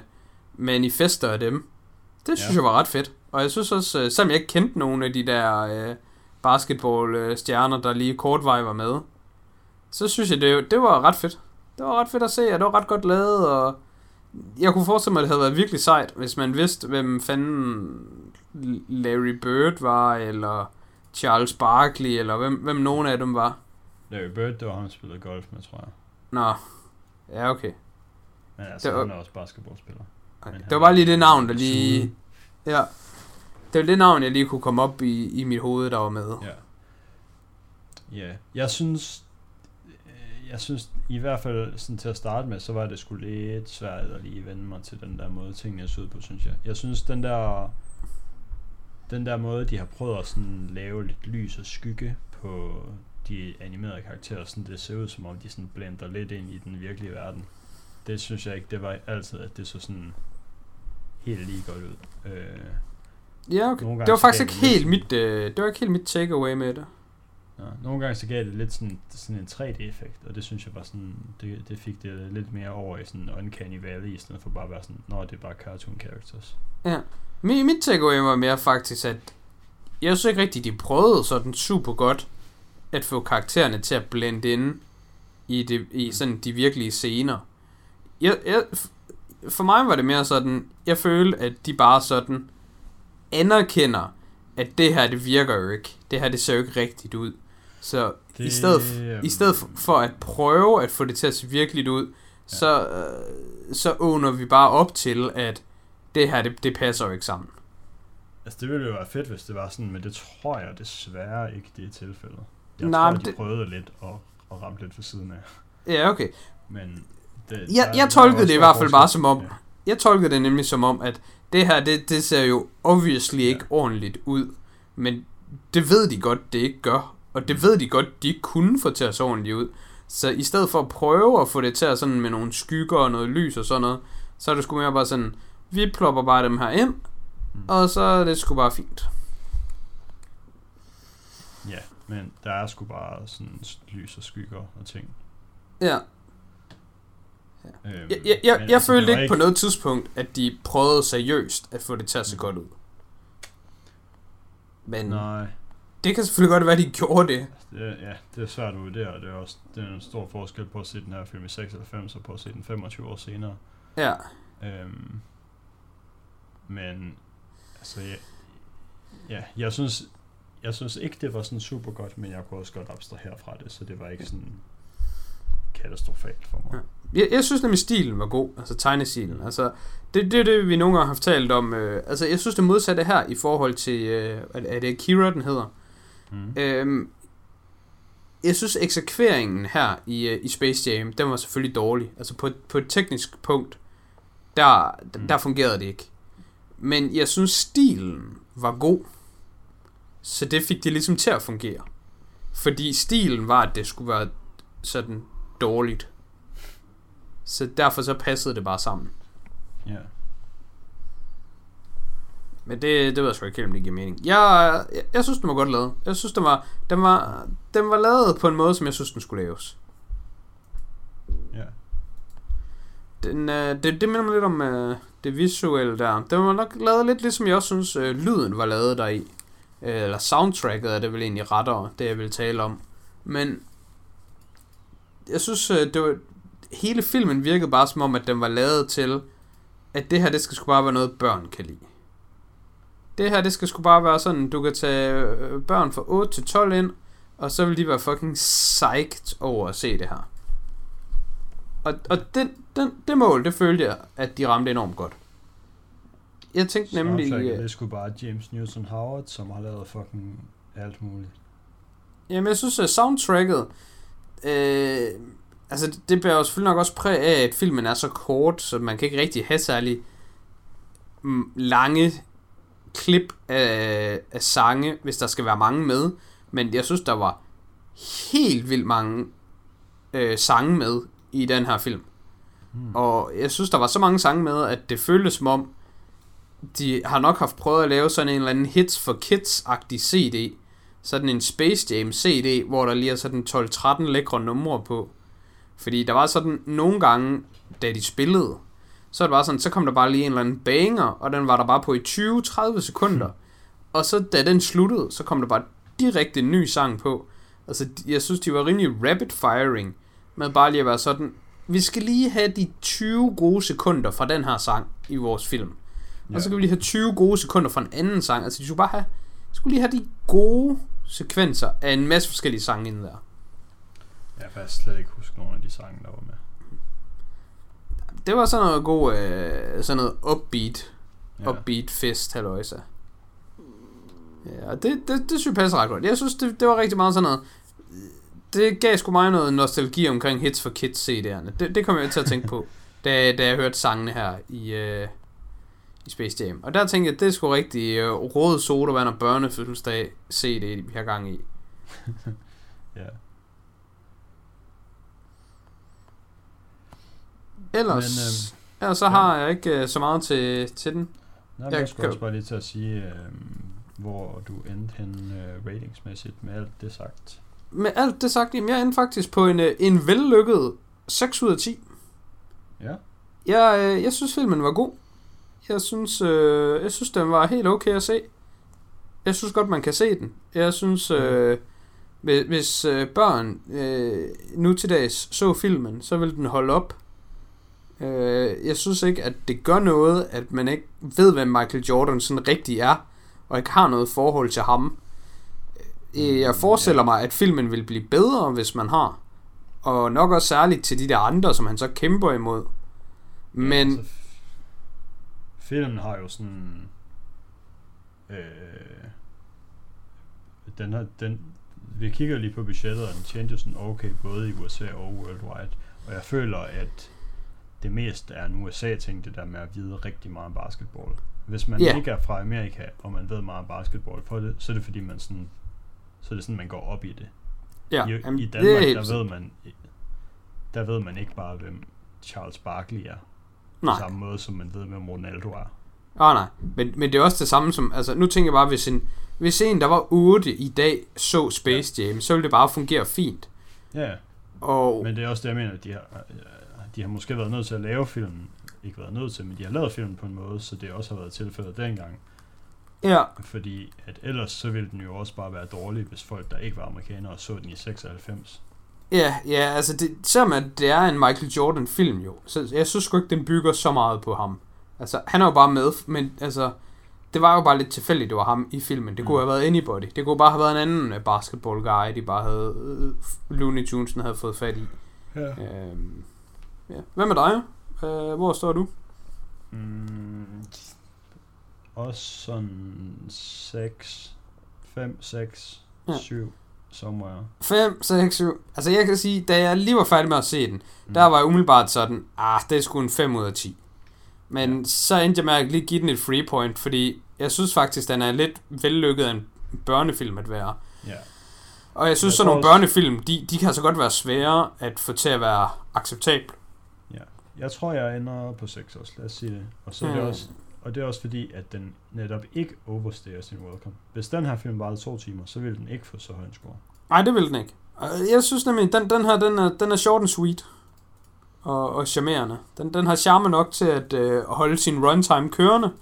manifester af dem. Det synes jeg var ret fedt. Og jeg synes også, selvom jeg ikke kendte nogen af de der basketballstjerner, der lige kortvarigt var med, så synes jeg, det var ret fedt. Det var ret fedt at se, og det var ret godt lavet, og jeg kunne forestille mig, at det havde været virkelig sejt, hvis man vidste, hvem fanden Larry Bird var, eller Charles Barkley, eller hvem nogen af dem var. Larry Bird, det var ham, der spillede golf med, tror jeg. Nå, ja, okay. Men altså, han er også basketballspiller. Okay. Det var bare lige det navn, der lige... Ja, det var det navn, jeg lige kunne komme op i mit hoved, der var med. Ja. Ja, jeg synes i hvert fald sådan til at starte med, så var det sgu lidt svært at lige vende mig til den der måde, tingene så ud på, synes jeg. Jeg synes, den der måde, de har prøvet at sådan lave lidt lys og skygge på de animerede karakterer, sådan det ser ud som om, de sådan blender lidt ind i den virkelige verden. Det synes jeg ikke, det var altid, at det så sådan helt lige godt ud. Ja, okay. Det var faktisk ikke helt mit takeaway med det. Ja, nogle gange så gav det lidt sådan en 3D-effekt, og det synes jeg var sådan, det fik det lidt mere over i sådan uncanny valley, i stedet for bare at være sådan, nå, det er bare cartoon characters. Ja, mit takeaway var mere faktisk, at jeg synes ikke rigtigt, de prøvede sådan super godt at få karaktererne til at blende ind i sådan de virkelige scener. For mig var det mere sådan, jeg følte, at de bare sådan anerkender, at det her, det virker jo ikke. Det her, det ser jo ikke rigtigt ud. Så det, i stedet for at prøve at få det til at se virkeligt ud, så åbner vi bare op til, at det her, det passer jo ikke sammen. Altså, det ville jo være fedt, hvis det var sådan, men det tror jeg desværre ikke, det er tilfældet. Jeg tror, de prøvede lidt og ramte lidt for siden af. Ja, okay. Men jeg tolkede det i hvert fald bare som om... Ja. Jeg tolkede det nemlig som om, at det her, det ser jo obviously ikke ordentligt ud, men det ved de godt, det ikke gør, og det ved de godt, de ikke kunne få til at se ordentligt ud. Så i stedet for at prøve at få det til at sådan med nogle skygger og noget lys og sådan noget, så er det sgu mere bare sådan, vi plopper bare dem her ind, og så er det sgu bare fint. Ja, men der er sgu bare sådan lys og skygger og ting. Ja. Jeg følte ikke på noget tidspunkt, at de prøvede seriøst at få det til at se godt ud. Men nej. Det kan selvfølgelig godt være, at de gjorde det. Ja, det er svært at vurdere. Det er en stor forskel på at se den her film i 96 og på at se den 25 år senere. Ja. Men altså, ja, jeg synes ikke, det var sådan super godt, men jeg kunne også godt abstrahere fra det, så det var ikke sådan katastrofalt for mig. Ja. Jeg synes nemlig stilen var god, altså tegnestilen. Altså det vi nogle gange har talt om. Altså jeg synes det modsatte her i forhold til er det Akira den hedder. Jeg synes eksekveringen her i Space Jam, den var selvfølgelig dårlig. Altså på et teknisk punkt der fungerede det ikke. Men jeg synes stilen var god, så det fik det ligesom til at fungere. Fordi stilen var, at det skulle være sådan dårligt. Så derfor så passede det bare sammen. Ja. Men det ved jeg sgu ikke helt, om det giver mening. Jeg synes, den var godt lavet. Jeg synes, den var lavet på en måde, som jeg synes, den skulle laves. Ja. Det minder mig lidt om det visuelle der. Den var nok lavet lidt, ligesom jeg også synes, lyden var lavet deri. Eller soundtracket er det vel egentlig rettere, det jeg vil tale om. Men jeg synes, hele filmen virkede bare som om, at den var lavet til, at det her, det skal sgu bare være noget, børn kan lide. Det her, det skal sgu bare være sådan, du kan tage børn fra 8 til 12 ind, og så vil de være fucking psyched over at se det her. Og det mål, det følte jeg, at de ramte enormt godt. Jeg tænkte nemlig... Det er sgu bare James Newton Howard, som har lavet fucking alt muligt. Jamen, jeg synes, at soundtracket... det bærer jo selvfølgelig nok også præg af, at filmen er så kort, så man kan ikke rigtig have særlig lange klip af sange, hvis der skal være mange med. Men jeg synes, der var helt vildt mange sange med i den her film. Og jeg synes, der var så mange sange med, at det føltes som om, de har nok haft prøvet at lave sådan en eller anden hits for kids-agtig CD. Sådan en Space Jam CD, hvor der lige er sådan 12-13 lækre numre på. Fordi der var sådan nogle gange, da de spillede, så det var sådan, så kom der bare lige en eller anden banger, og den var der bare på i 20-30 sekunder. Og så da den sluttede, så kom der bare direkte en ny sang på. Altså, jeg synes, de var rimelig rapid firing, med bare lige at være sådan, vi skal lige have de 20 gode sekunder fra den her sang i vores film. Ja. Og så kan vi lige have 20 gode sekunder fra en anden sang. Altså, de skulle bare have... De skulle lige have de gode sekvenser af en masse forskellige sange inden der. Jeg kan slet ikke huske nogen af de sange, der var med. Det var sådan noget god... sådan noget upbeat. Ja. Upbeat fest, halløjsa. Ja, og det synes jeg passer ret godt. Jeg synes, det var rigtig meget sådan noget... Det gav sgu mig noget nostalgi omkring Hits for Kids CD'erne. Det kom jeg til at tænke på, da jeg hørte sangene her i Space Jam. Og der tænkte jeg, at det er sgu rigtig rød sodavand og børnefødselsdag CD, vi har gang i. Ja. Ellers, men, så har jeg ikke så meget til den. Nej, men jeg skulle også bare lige til at sige, hvor du endte henne ratingsmæssigt med alt det sagt. Med alt det sagt, jamen jeg endte faktisk på en vellykket 6 ud af 10. Ja. Jeg synes filmen var god. Jeg synes den var helt okay at se. Jeg synes godt man kan se den. Jeg synes hvis børn nu til dags så filmen, så vil den holde op. Jeg synes ikke at det gør noget, at man ikke ved hvem Michael Jordan sådan rigtig er, og ikke har noget forhold til ham. Jeg forestiller mig, at filmen vil blive bedre, hvis man har. Og nok også særligt til de der andre, som han så kæmper imod. Men... Ja, altså, filmen har jo sådan... Vi kigger lige på budgettet, og den tjente jo sådan okay, både i USA og worldwide. Og jeg føler, at det mest er en USA-ting, det der med at vide rigtig meget om basketball. Hvis man ikke er fra Amerika, og man ved meget om basketball på det, så er det fordi, man sådan... Så det er sådan, man går op i det. Ja, I Danmark, der ved man ikke bare, hvem Charles Barkley er. Nej. På samme måde, som man ved, hvem Ronaldo er. Nej. Men det er også det samme som... Altså, nu tænker jeg bare, hvis en, der var 8 i dag, så Space Jam, så ville det bare fungere fint. Ja, og... men det er også det, jeg mener. De har måske været nødt til at lave filmen. Ikke været nødt til, men de har lavet filmen på en måde, så det også har været tilfældet dengang. Ja. Fordi at ellers så ville den jo også bare være dårlig, hvis folk der ikke var amerikanere så den i 96. Ja, altså det, selvom at det er en Michael Jordan film jo, så jeg synes sgu ikke den bygger så meget på ham. Altså han er jo bare med, men altså det var jo bare lidt tilfældigt det var ham i filmen. Det kunne have været anybody. Det kunne bare have været en anden basketball guy, de bare havde Looney Tunes havde fået fat i. Ja. Ja. Hvad med dig? Hvor står du? Også sådan 5, 6, 7 somewhere. 5, 6, 7. Altså jeg kan sige, da jeg lige var færdig med at se den, der var jeg umiddelbart sådan, det er sgu en 5 ud af 10. Men så endte jeg med at lige give den et free point, fordi jeg synes faktisk, den er lidt vellykket af en børnefilm at være. Yeah. Og jeg synes, sådan nogle børnefilm, de kan så godt være svære at få til at være acceptable. Ja. Jeg tror, jeg ender på 6 også, lad os sige det. Og så er det også... og det er også fordi, at den netop ikke overstager sin welcome. Hvis den her film varede 2 timer, så ville den ikke få så høj en score. Nej, det ville den ikke. Jeg synes nemlig, den her, den er short and sweet. Og charmerende. Den har charme nok til at holde sin runtime kørende,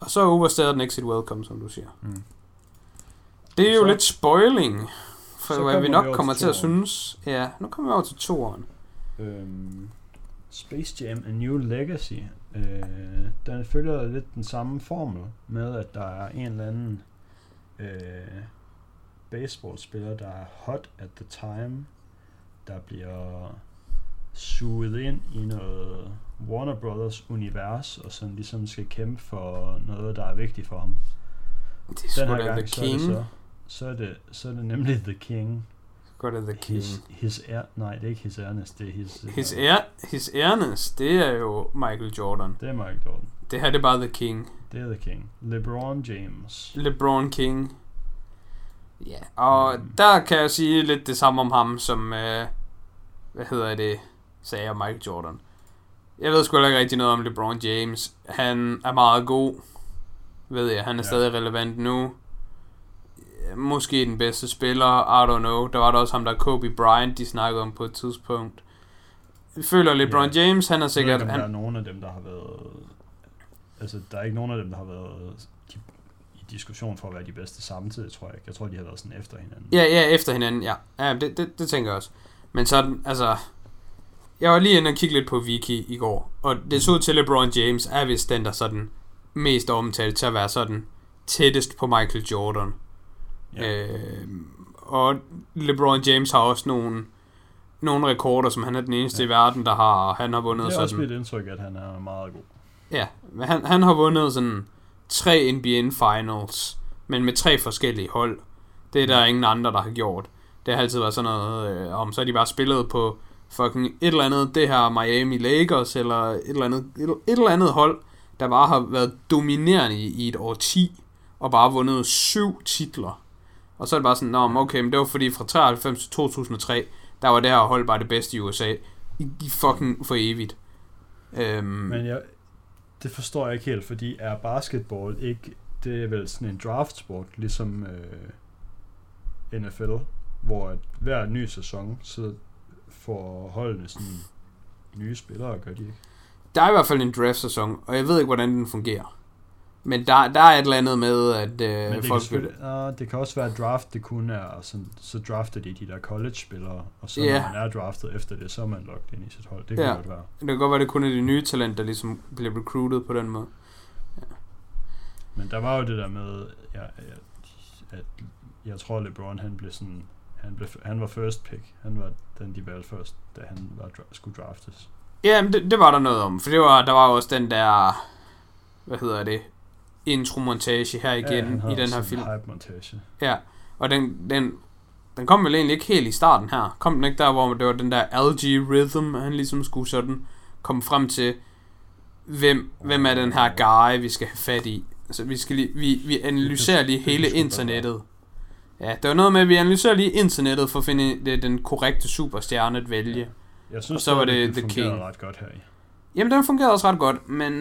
og så overstager den ikke sit welcome, som du siger. Mm. Det er jo så, lidt spoiling, for hvad vi nok kommer til at synes. Ja, nu kommer vi over til 2'eren. Space Jam: A New Legacy. Den følger lidt den samme formel, med at der er en eller anden baseballspiller, der er hot at the time, der bliver suget ind i noget Warner Brothers univers, og som ligesom skal kæmpe for noget, der er vigtigt for ham. Den her gang, så er det nemlig The King. Godt er The King. Nej, det er ikke His Ernest, det er His Ernest, det er jo Michael Jordan. Det er Michael Jordan. Det her, det er bare The King. Det er The King. LeBron James. LeBron King. Ja, yeah. Og der kan jeg sige lidt det samme om ham, som, sagde jeg Michael Jordan. Jeg ved sgu ikke rigtig noget om LeBron James. Han er meget god, ved jeg. Han er stadig relevant nu. Måske den bedste spiller, I don't know. Der var der også ham, der Kobe Bryant, de snakkede om på et tidspunkt. Jeg føler LeBron James, han er sikkert... der er nogen af dem, der har været... Altså, der er ikke nogen af dem, der har været i diskussion for at være de bedste samtidig, tror jeg ikke. Jeg tror, de har været sådan efter hinanden. Ja, efter hinanden, ja. Ja, det tænker jeg også. Men sådan, altså... Jeg var lige inde og kigge lidt på Wiki i går, og det så ud til, LeBron James er vist den, der sådan mest omtalt til at være sådan tættest på Michael Jordan. Ja. Og LeBron James har også nogle rekorder, som han er den eneste i verden, der har. Han har vundet sådan... Det er også mit indtryk, at han er meget god. Ja, men han har vundet sådan 3 NBA Finals, men med 3 forskellige hold. Det er der ingen andre, der har gjort. Det har altid været sådan noget om, så er de bare spillet på fucking et eller andet, det her Miami Lakers, eller et eller andet hold, der bare har været dominerende i et årti, og bare vundet 7 titler. Og så er det bare sådan, okay, men det var fordi fra 93 til 2003, der var det her hold bare det bedste i USA, i fucking for evigt. Men det forstår jeg ikke helt, fordi er basketball ikke, det er vel sådan en draftsport, ligesom NFL, hvor hver ny sæson, så for holdene sådan nye spillere, gør de ikke? Der er i hvert fald en draft-sæson, og jeg ved ikke, hvordan den fungerer. Men der er et eller andet med, at folk... det kan også være draft, det kun er, så drafter de der college-spillere, og så når man er draftet efter det, så er man logget ind i sit hold. Det kan godt være. Det kan godt være, det kun er de nye talenter, der ligesom bliver recruited på den måde. Ja. Men der var jo det der med, at jeg tror, LeBron, han blev sådan... Han var first pick. Han var den, de valgte først, da han skulle draftes. Ja, men det var der noget om. For der var også den der... intromontage her igen i den her film. Hype-montage. Ja, og den kom vel egentlig ikke helt i starten her. Kom den ikke der, hvor det var den der algorithm, han ligesom skulle sådan komme frem til, hvem er den her guy, vi skal have fat i. Altså, vi analyserer lige hele internettet. Ja, der var noget med, at vi analyserer lige internettet for at finde den korrekte superstjerne at vælge. Ja. Jeg synes, og så var det The King. Ret godt her i. Jamen, den fungerede også ret godt, men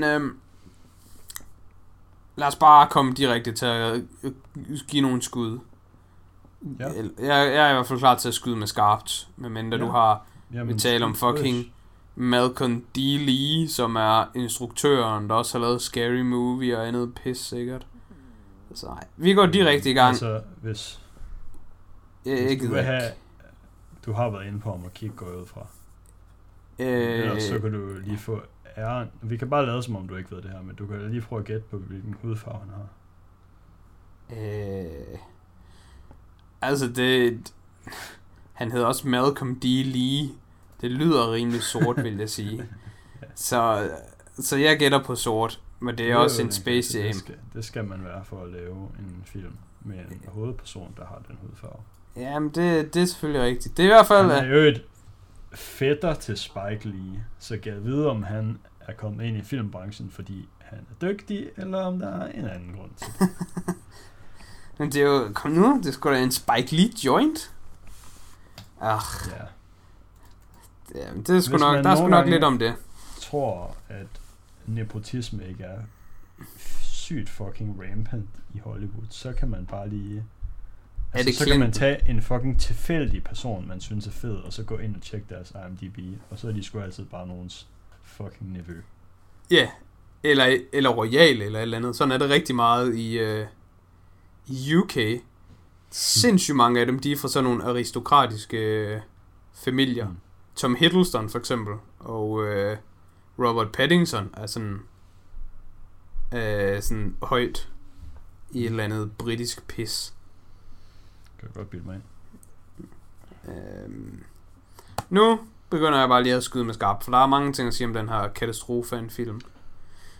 lad os bare komme direkte til at give nogle skud. Ja. Jeg er i hvert fald klar til at skyde med skarpt, medmindre du har tale om fucking Malcolm D. Lee, som er instruktøren, der også har lavet Scary Movie og andet pis, sikkert. Altså, nej. Vi går direkte i gang. Altså, hvis... Du har været inde på om at kigge går ud fra. Ellers så kan du lige få æren. Vi kan bare lade som om du ikke ved det her, men du kan lige prøve at gætte på hvilken hudfarve han har. Altså det... Han hedder også Malcolm D. Lee. Det lyder rimelig sort, vil jeg sige. Så jeg gætter på sort. Men det er også en Space Jam. Det skal man være for at lave en film med en hovedperson, der har den hudfarve. Jamen, det er selvfølgelig rigtigt. Det er i hvert fald... Han er jo et fætter til Spike Lee, så kan jeg vide, om han er kommet ind i filmbranchen, fordi han er dygtig, eller om der er en anden grund til det. Men det er jo... Kom nu, det er sgu da en Spike Lee joint. Ach. Ja. Jamen, det er sgu nok lidt om det. Jeg tror, at nepotisme ikke er sygt fucking rampant i Hollywood, så kan man bare lige... Altså, så kan man tage en fucking tilfældig person, man synes er fed, og så gå ind og tjekke deres IMDb, og så er de sgu altid bare nogens fucking nevø. Ja, yeah. eller royal, eller et eller andet. Sådan er det rigtig meget i UK. Sindssygt mange af dem, de er fra sådan nogle aristokratiske familier. Mm. Tom Hiddleston for eksempel, og Robert Pattinson er sådan højt i et eller andet britisk pis. Kan godt bilde mig ind. Nu begynder jeg bare lige at skyde med skarp, for der er mange ting at sige om den her katastrofe af en film.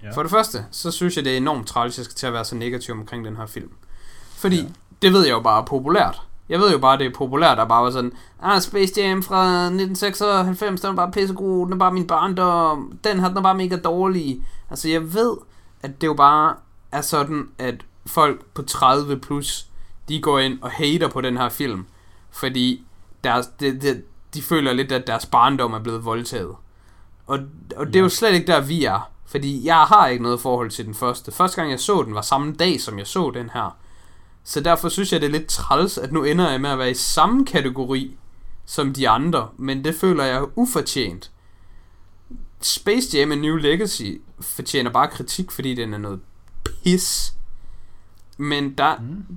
Ja. For det første, så synes jeg, det er enormt træls, at jeg skal til at være så negativ omkring den her film. Fordi, det ved jeg jo bare er populært. Jeg ved jo bare, det er populært at bare være sådan, Space Jam fra 1996, den er bare pissegod, den er bare min barndom, den her, den er bare mega dårlig. Altså, jeg ved, at det jo bare er sådan, at folk på 30 plus, de går ind og hater på den her film, fordi de føler lidt, at deres barndom er blevet voldtaget. Og det er jo slet ikke der, vi er. Fordi jeg har ikke noget forhold til den første. Første gang jeg så den var samme dag, som jeg så den her. Så derfor synes jeg, det er lidt træls, at nu ender jeg med at være i samme kategori som de andre. Men det føler jeg ufortjent. Space Jam: A New Legacy fortjener bare kritik, fordi den er noget pis. Men der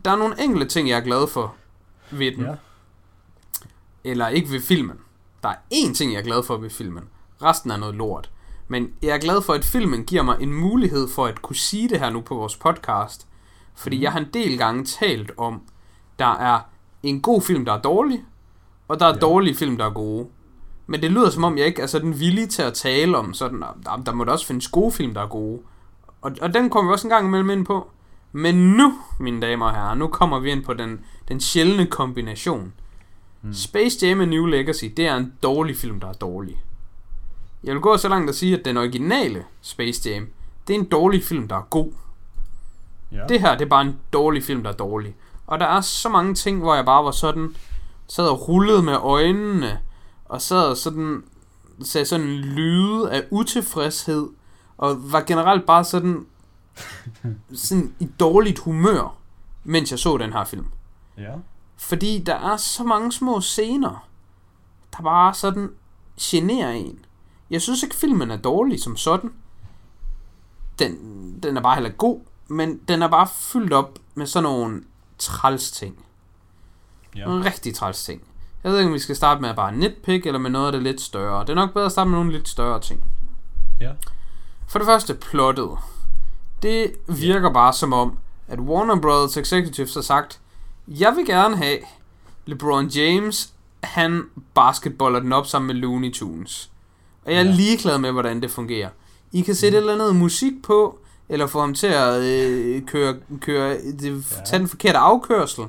er nogle enkelte ting, jeg er glad for ved den. Ja. Eller ikke ved filmen. Der er én ting, jeg er glad for ved filmen. Resten er noget lort. Men jeg er glad for, at filmen giver mig en mulighed for at kunne sige det her nu på vores podcast. Fordi jeg har en del gange talt om, der er en god film, der er dårlig, og der er dårlige film, der er gode. Men det lyder som om, jeg ikke er sådan villig til at tale om sådan, der må da også findes gode film, der er gode. Og den kommer vi også en gang imellem ind på. Men nu, mine damer og herrer, nu kommer vi ind på den sjældne kombination. Space Jam: A New Legacy, det er en dårlig film, der er dårlig. Jeg vil gå så langt at sige, at den originale Space Jam, det er en dårlig film, der er god. Ja. Det her, det er bare en dårlig film, der er dårlig. Og der er så mange ting, hvor jeg bare var sådan, sad og rullede med øjnene, og sad og sådan, sagde sådan en lyde af utilfredshed, og var generelt bare sådan i dårligt humør, mens jeg så den her film. Ja. Fordi der er så mange små scener, der bare sådan generer en. Jeg synes ikke, filmen er dårlig som sådan. Den er bare heller god, men den er bare fyldt op med sådan nogle træls ting. Ja. Nogle rigtig træls ting. Jeg ved ikke, om vi skal starte med at bare nitpick, eller med noget af det lidt større. Det er nok bedre at starte med nogle lidt større ting. Ja. For det første, plottet. Det virker bare som om, at Warner Brothers executives har sagt, jeg vil gerne have LeBron James, han basketballer den op sammen med Looney Tunes. Og jeg er ligeglad med, hvordan det fungerer. I kan sætte et eller andet musik på, eller få ham til at tage den forkerte afkørsel.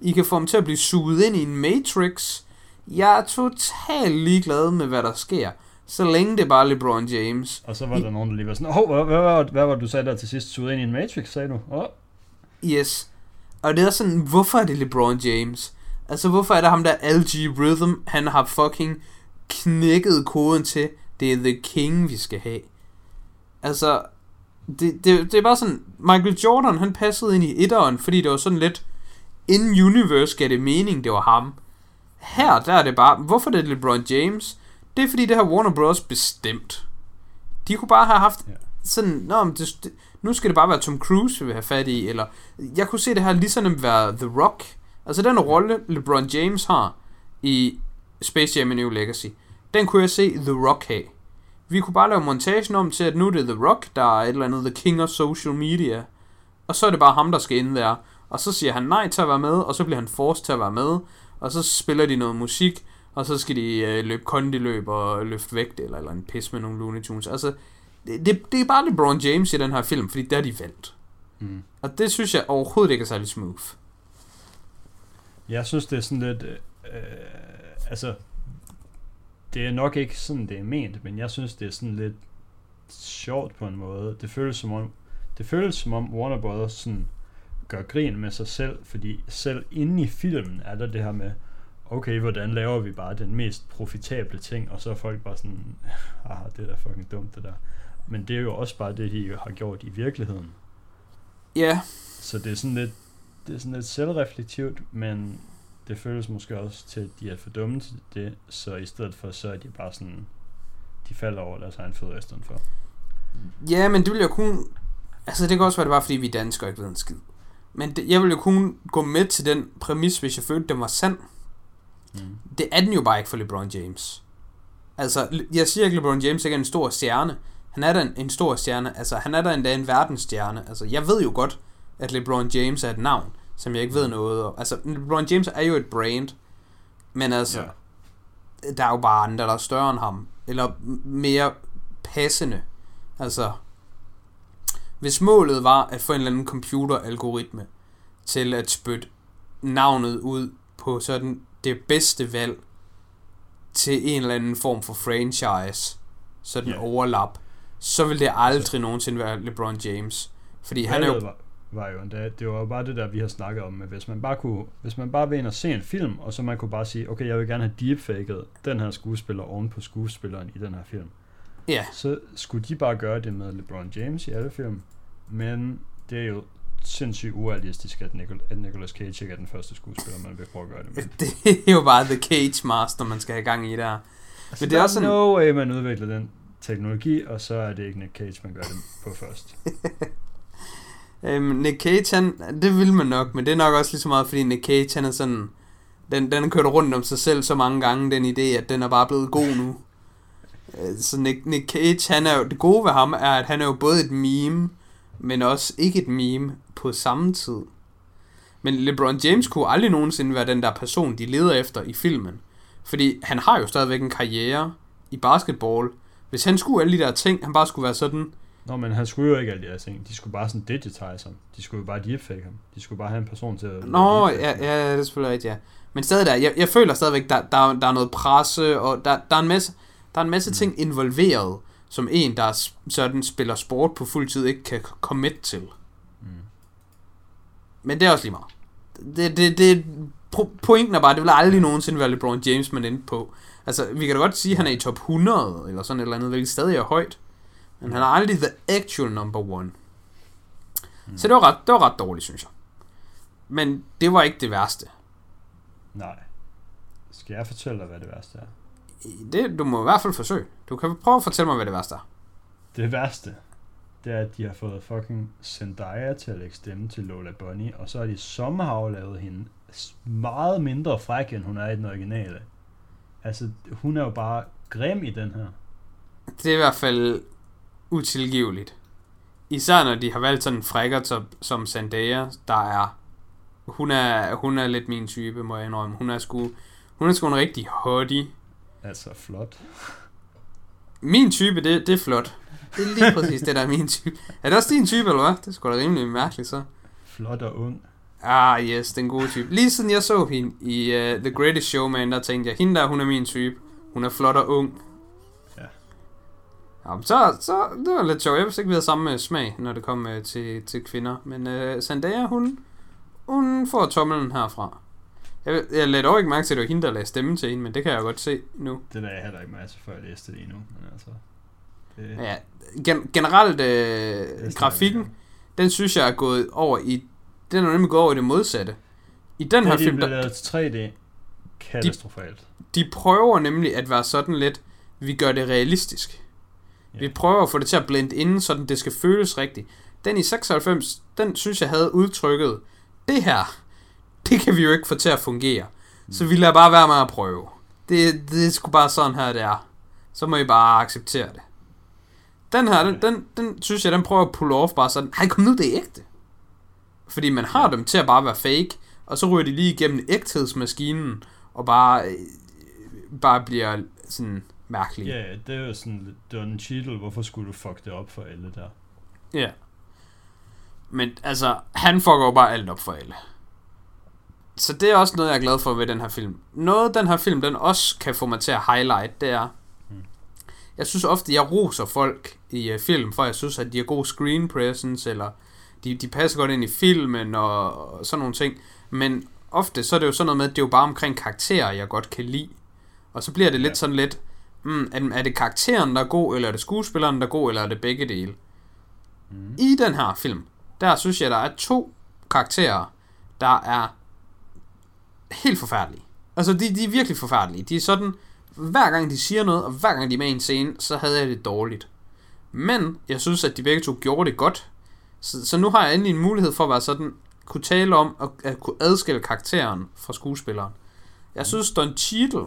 I kan få ham til at blive suget ind i en matrix. Jeg er totalt ligeglad med, hvad der sker. Så længe det bare LeBron James. Og så var der nogen, der lige var sådan, hvad var det, du sagde der til sidst? Suget ind i en matrix, sagde du? Oh. Yes. Og det er sådan, hvorfor er det LeBron James? Altså, hvorfor er der ham der LG Rhythm, han har fucking knækkede koden til, det er The King, vi skal have. Altså, det er bare sådan, Michael Jordan, han passede ind i etteren, fordi det var sådan lidt, in universe gav det mening, det var ham. Her, der er det bare, hvorfor det er LeBron James? Det er fordi, det her Warner Bros. Bestemt. De kunne bare have haft sådan, nu skal det bare være Tom Cruise, vi vil have fat i, eller, jeg kunne se det her lige sådan være The Rock. Altså, den rolle, LeBron James har i Space Jam: A New Legacy, den kunne jeg se The Rock have. Vi kunne bare lave montagen om til, at nu det er The Rock, der er et eller andet The King of Social Media, og så er det bare ham, der skal ind der, og så siger han nej til at være med, og så bliver han forced til at være med, og så spiller de noget musik, og så skal de løbe kondiløb og løfte vægt, eller en pis med nogle Looney Tunes. Altså, det er bare LeBron James i den her film, fordi der er de valgt. Mm. Og det synes jeg overhovedet ikke er særlig smooth. Jeg synes, det er sådan lidt... Altså, det er nok ikke sådan, det er ment, men jeg synes, det er sådan lidt sjovt på en måde. Det føles som om Warner Brothers sådan gør grin med sig selv, fordi selv inde i filmen er der det her med, okay, hvordan laver vi bare den mest profitable ting, og så er folk bare sådan, ah, det er da fucking dumt det der. Men det er jo også bare det, de har gjort i virkeligheden. Ja. Yeah. Så det er sådan lidt, det er sådan lidt selvreflektivt, men det føles måske også til, at de er for dumme til det, så i stedet for, så er de bare sådan, de falder over deres egen fødder i stedet for. Ja, men det ville jo kun, altså det kan også være, det var fordi vi danskere ikke ved en skid. Men det, jeg ville jo kun gå med til den præmis, hvis jeg følte, den var sand. Mm. Det er den jo bare ikke for LeBron James. Altså, jeg siger ikke, LeBron James ikke er en stor stjerne. Han er da en stor stjerne. Altså, han er da endda en verdensstjerne. Altså, jeg ved jo godt, at LeBron James er et navn, som jeg ikke ved noget om. Altså, LeBron James er jo et brand. Men altså, yeah, der er jo bare andre, der er større end ham. Eller mere passende. Altså, hvis målet var at få en eller anden computeralgoritme til at spytte navnet ud på sådan det bedste valg til en eller anden form for franchise, sådan overlap, så vil det aldrig nogensinde være LeBron James. Fordi han er jo... var jo endda, det var bare det der, vi har snakket om, hvis man bare kunne, hvis man bare vil ind og se en film, og så man kunne bare sige, okay, jeg vil gerne have deepfaket den her skuespiller oven på skuespilleren i den her film. Yeah. Så skulle de bare gøre det med LeBron James i alle film, men det er jo sindssygt urealistisk, at Nicolas Cage ikke er den første skuespiller, man vil prøve at gøre det med. Det er jo bare The Cage Master, man skal have gang i der. Altså, men det er også sådan... no way, man udvikler den teknologi, og så er det ikke Nick Cage, man gør det på først. Nick Cage, han, det vil man nok, men det er nok også lige så meget, fordi Nick Cage, han er sådan, den har kørt rundt om sig selv så mange gange, den idé, at den er bare blevet god nu. Så Nick Cage, han er jo, det gode ved ham er, at han er jo både et meme, men også ikke et meme på samme tid. Men LeBron James kunne aldrig nogensinde være den der person, de leder efter i filmen. Fordi han har jo stadigvæk en karriere i basketball. Hvis han skulle alle de der ting, han bare skulle være sådan... Nå, men han skulle jo ikke alle de der ting. De skulle bare sådan digitize ham. De skulle jo bare deepfake ham. De skulle bare have en person til at... Nå, ja, det er selvfølgelig rigtigt, ja. Men stadig der, jeg føler stadigvæk, der er noget presse, og der er en masse... Der er en masse ting involveret, som en, der sådan spiller sport på fuld tid, ikke kan commit til. Mm. Men det er også lige meget. Pointen er bare, det vil aldrig nogensinde være LeBron James, man endte på. Altså, vi kan da godt sige, at han er i top 100, eller sådan et eller andet, hvilket stadig er højt. Men han er aldrig the actual number one. Mm. Så det var ret dårligt, synes jeg. Men det var ikke det værste. Nej. Skal jeg fortælle dig, hvad det værste er? Det, du må i hvert fald forsøge. Du kan prøve at fortælle mig, hvad det værste er. Det værste, det er, at de har fået fucking Zendaya til at lægge stemme til Lola Bunny, og så har de somehow lavet hende meget mindre fræk, end hun er i den originale. Altså, hun er jo bare grim i den her. Det er i hvert fald utilgiveligt. Især når de har valgt sådan en frækker som Zendaya, der er... Hun er lidt min type, må jeg indrømme. Hun er sgu en rigtig hottie. Altså flot. Min type, det er flot. Det er lige præcis det, der er min type. Er det også din type, eller hvad? Det skulle da rimelig mærkeligt, så. Flot og ung. Ah, yes, den gode type. Lige siden jeg så hende i The Greatest Showman, der tænkte jeg, hende der, hun er min type. Hun er flot og ung. Ja. Jamen, så det var lidt sjovt. Jeg vidste ikke, vi havde samme smag, når det kom til kvinder. Men Zendaya, hun får tommelen herfra. Jeg lagde dog ikke mærke til, at det var hende, der lagde stemme til hende, men det kan jeg godt se nu. Det lagde jeg heller ikke mærke til, før jeg læste det endnu. Men altså, det... Ja, generelt grafikken, den synes jeg er gået over i... Den er nemlig gået over i det modsatte. I den her film, der... Det er lavet til 3D. Katastrofalt. De prøver nemlig at være sådan lidt, vi gør det realistisk. Yeah. Vi prøver at få det til at blende inden, sådan det skal føles rigtigt. Den i 96, den synes jeg havde udtrykket, det her... Det kan vi jo ikke få til at fungere. Så vi lader bare være med at prøve. Det er sgu bare sådan her, det er. Så må I bare acceptere det. Den her, den synes jeg, den prøver at pull off bare sådan. Ej, kom nu, det er ægte. Fordi man har dem til at bare være fake, og så ryger de lige igennem ægthedsmaskinen, og bare bliver sådan mærkelig. Ja, yeah, det er jo sådan, Don Cheadle, hvorfor skulle du fuck det op for alle der? Ja. Yeah. Men altså, han fucker jo bare alt op for alle. Så det er også noget, jeg er glad for ved den her film. Noget, den her film, den også kan få mig til at highlight, det er... Jeg synes ofte, jeg roser folk i film, for jeg synes, at de har god screen presence, eller de passer godt ind i filmen, og sådan nogle ting. Men ofte, så er det jo sådan noget med, at det er jo bare omkring karakterer, jeg godt kan lide. Og så bliver det lidt sådan lidt... Er det karakteren, der er god, eller er det skuespilleren, der er god, eller er det begge dele? Mm. I den her film, der synes jeg, der er to karakterer, der er helt forfærdelige. Altså, de er virkelig forfærdelige. De er sådan, hver gang de siger noget, og hver gang de er med i en scene, så havde jeg det dårligt. Men jeg synes, at de begge to gjorde det godt. Så nu har jeg endelig en mulighed for at være sådan, kunne tale om, at kunne adskille karakteren fra skuespilleren. Jeg synes, Don Cheadle,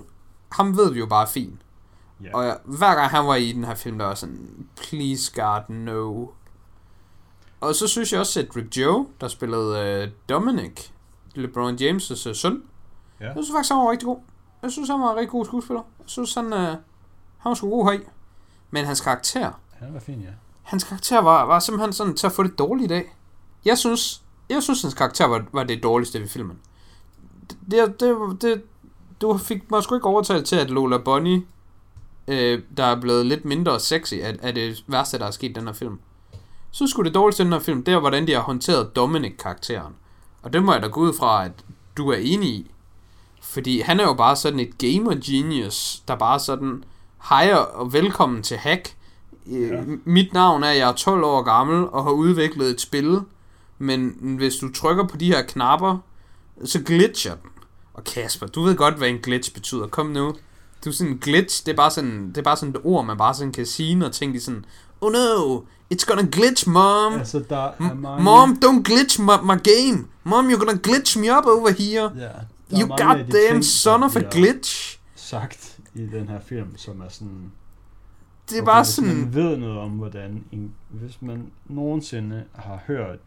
ham ved vi jo bare fint. Yeah. Og hver gang han var i den her film, der var sådan, please God, no. Og så synes jeg også, at Rick Joe, der spillede Dominic, LeBron James' søn, yeah. Jeg synes faktisk, han var rigtig god. Jeg synes, han var en rigtig god skuespiller. Jeg synes, han var sgu god heri. Men hans karakter... Han var fin, ja. Hans karakter var simpelthen sådan til at få det dårligt i dag. Jeg synes hans karakter var det dårligste ved filmen. Du fik mig sgu ikke overtalt til, at Lola Bunny, der er blevet lidt mindre sexy, er det værste, der er sket i den her film. Så skulle det dårligste i den her film, det er, hvordan de har håndteret Dominic-karakteren. Og det må jeg da gå ud fra, at du er enig i. Fordi han er jo bare sådan et gamer-genius, der bare sådan hejer og velkommen til hack. Ja. Mit navn er, jeg er 12 år gammel og har udviklet et spil, men hvis du trykker på de her knapper, så glitcher den. Og Kasper, du ved godt, hvad en glitch betyder. Kom nu. Du er sådan en glitch, det er bare sådan et ord, man bare sådan kan sige, når ting de sådan, oh no, it's gonna glitch, mom. Altså, der er mange... Mom, don't glitch my game. Mom, you're gonna glitch me up over here. Ja, you goddamn son of a glitch. Sagt i den her film, som er sådan... Det er bare hvis sådan... man ved noget om, hvordan... Hvis man nogensinde har hørt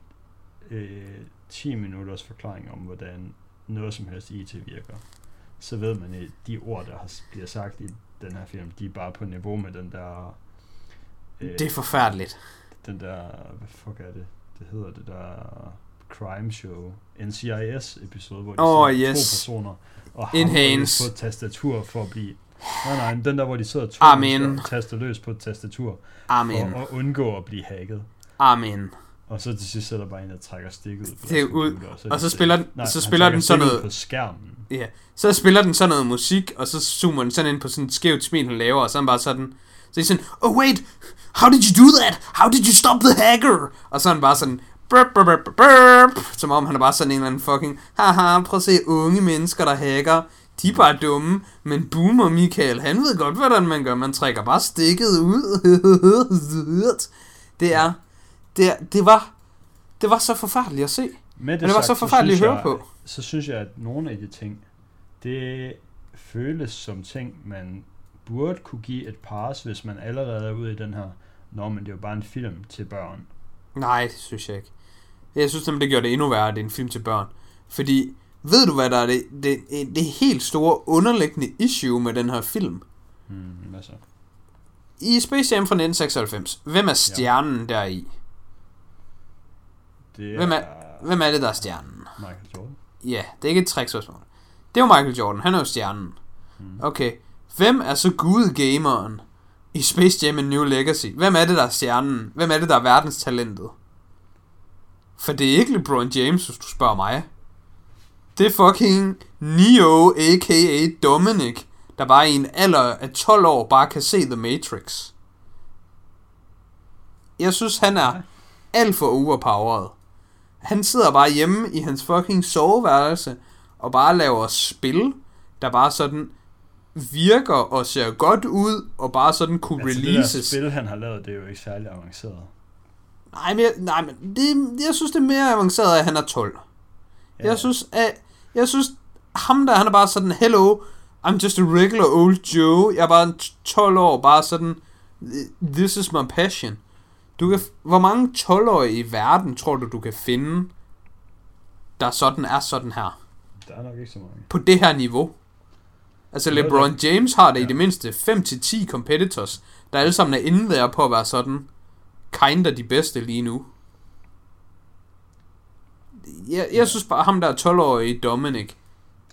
10 minutters forklaring om, hvordan noget som helst IT virker, så ved man, at de ord, der bliver sagt i den her film, de er bare på niveau med den der... det er forfærdeligt. Den der... Hvad fuck er det? Det hedder det der... Crime Show, NCIS-episode, hvor de sidder to personer og har på et tastatur for at blive... Nej, den der, hvor de sidder to og taster løs på et tastatur for at undgå at blive hacket. Amen. Og så til sidst er der bare en, der trækker stikket ud. Og så spiller den sådan noget på skærmen. Ja, så spiller den sådan noget musik, og så zoomer den sådan ind på sådan et skævt smil, den laver, og så bare sådan... Så er sådan, oh wait, how did you do that? How did you stop the hacker? Og så er den bare sådan... Burp, burp, burp, burp, som om han er bare sådan en eller anden fucking... Haha, prøv at se unge mennesker, der hacker... De er bare dumme, men boomer Michael, han ved godt, hvordan man gør. Man trækker bare stikket ud. Det var så forfærdeligt at se. Det var så forfærdeligt at høre på. Så synes jeg, at nogle af de ting, det føles som ting, man burde kunne give et pass, hvis man allerede er ude i den her. Nå, men det er jo bare en film til børn. Nej, det synes jeg ikke. Jeg synes nemlig, det gjorde det endnu værre, at det er en film til børn. Fordi... Ved du, hvad der er det helt store underliggende issue med den her film? Hvad så? I Space Jam fra 1996, hvem er stjernen deri? Hvem er det, der er stjernen? Michael Jordan. Ja, det er ikke et trick-spørgsmål. Det er jo Michael Jordan, han er jo stjernen. Okay, hvem er så gudgameren i Space Jam: A New Legacy? Hvem er det, der er stjernen? Hvem er det, der er verdenstalentet? For det er ikke LeBron James, hvis du spørger mig. Det er fucking Neo, a.k.a. Dominic, der bare i en alder af 12 år bare kan se The Matrix. Jeg synes, han er alt for overpowered. Han sidder bare hjemme i hans fucking soveværelse og bare laver spil, der bare sådan virker og ser godt ud og bare sådan kunne releases. Det der spil, han har lavet, det er jo ikke særlig avanceret. Nej, men jeg synes, det er mere avanceret, at han er 12. Yeah. Jeg synes ham der, han er bare sådan, hello, I'm just a regular old Joe. Jeg er bare 12 år, bare sådan, this is my passion. Hvor mange 12-årige i verden tror du kan finde, der sådan er sådan her? Der er nok ikke så mange. På det her niveau. Altså LeBron James har det i det mindste 5-10 competitors, der alle sammen er indværre på at være sådan, kinda de bedste lige nu. Jeg synes bare, ham der 12-årige Dominic,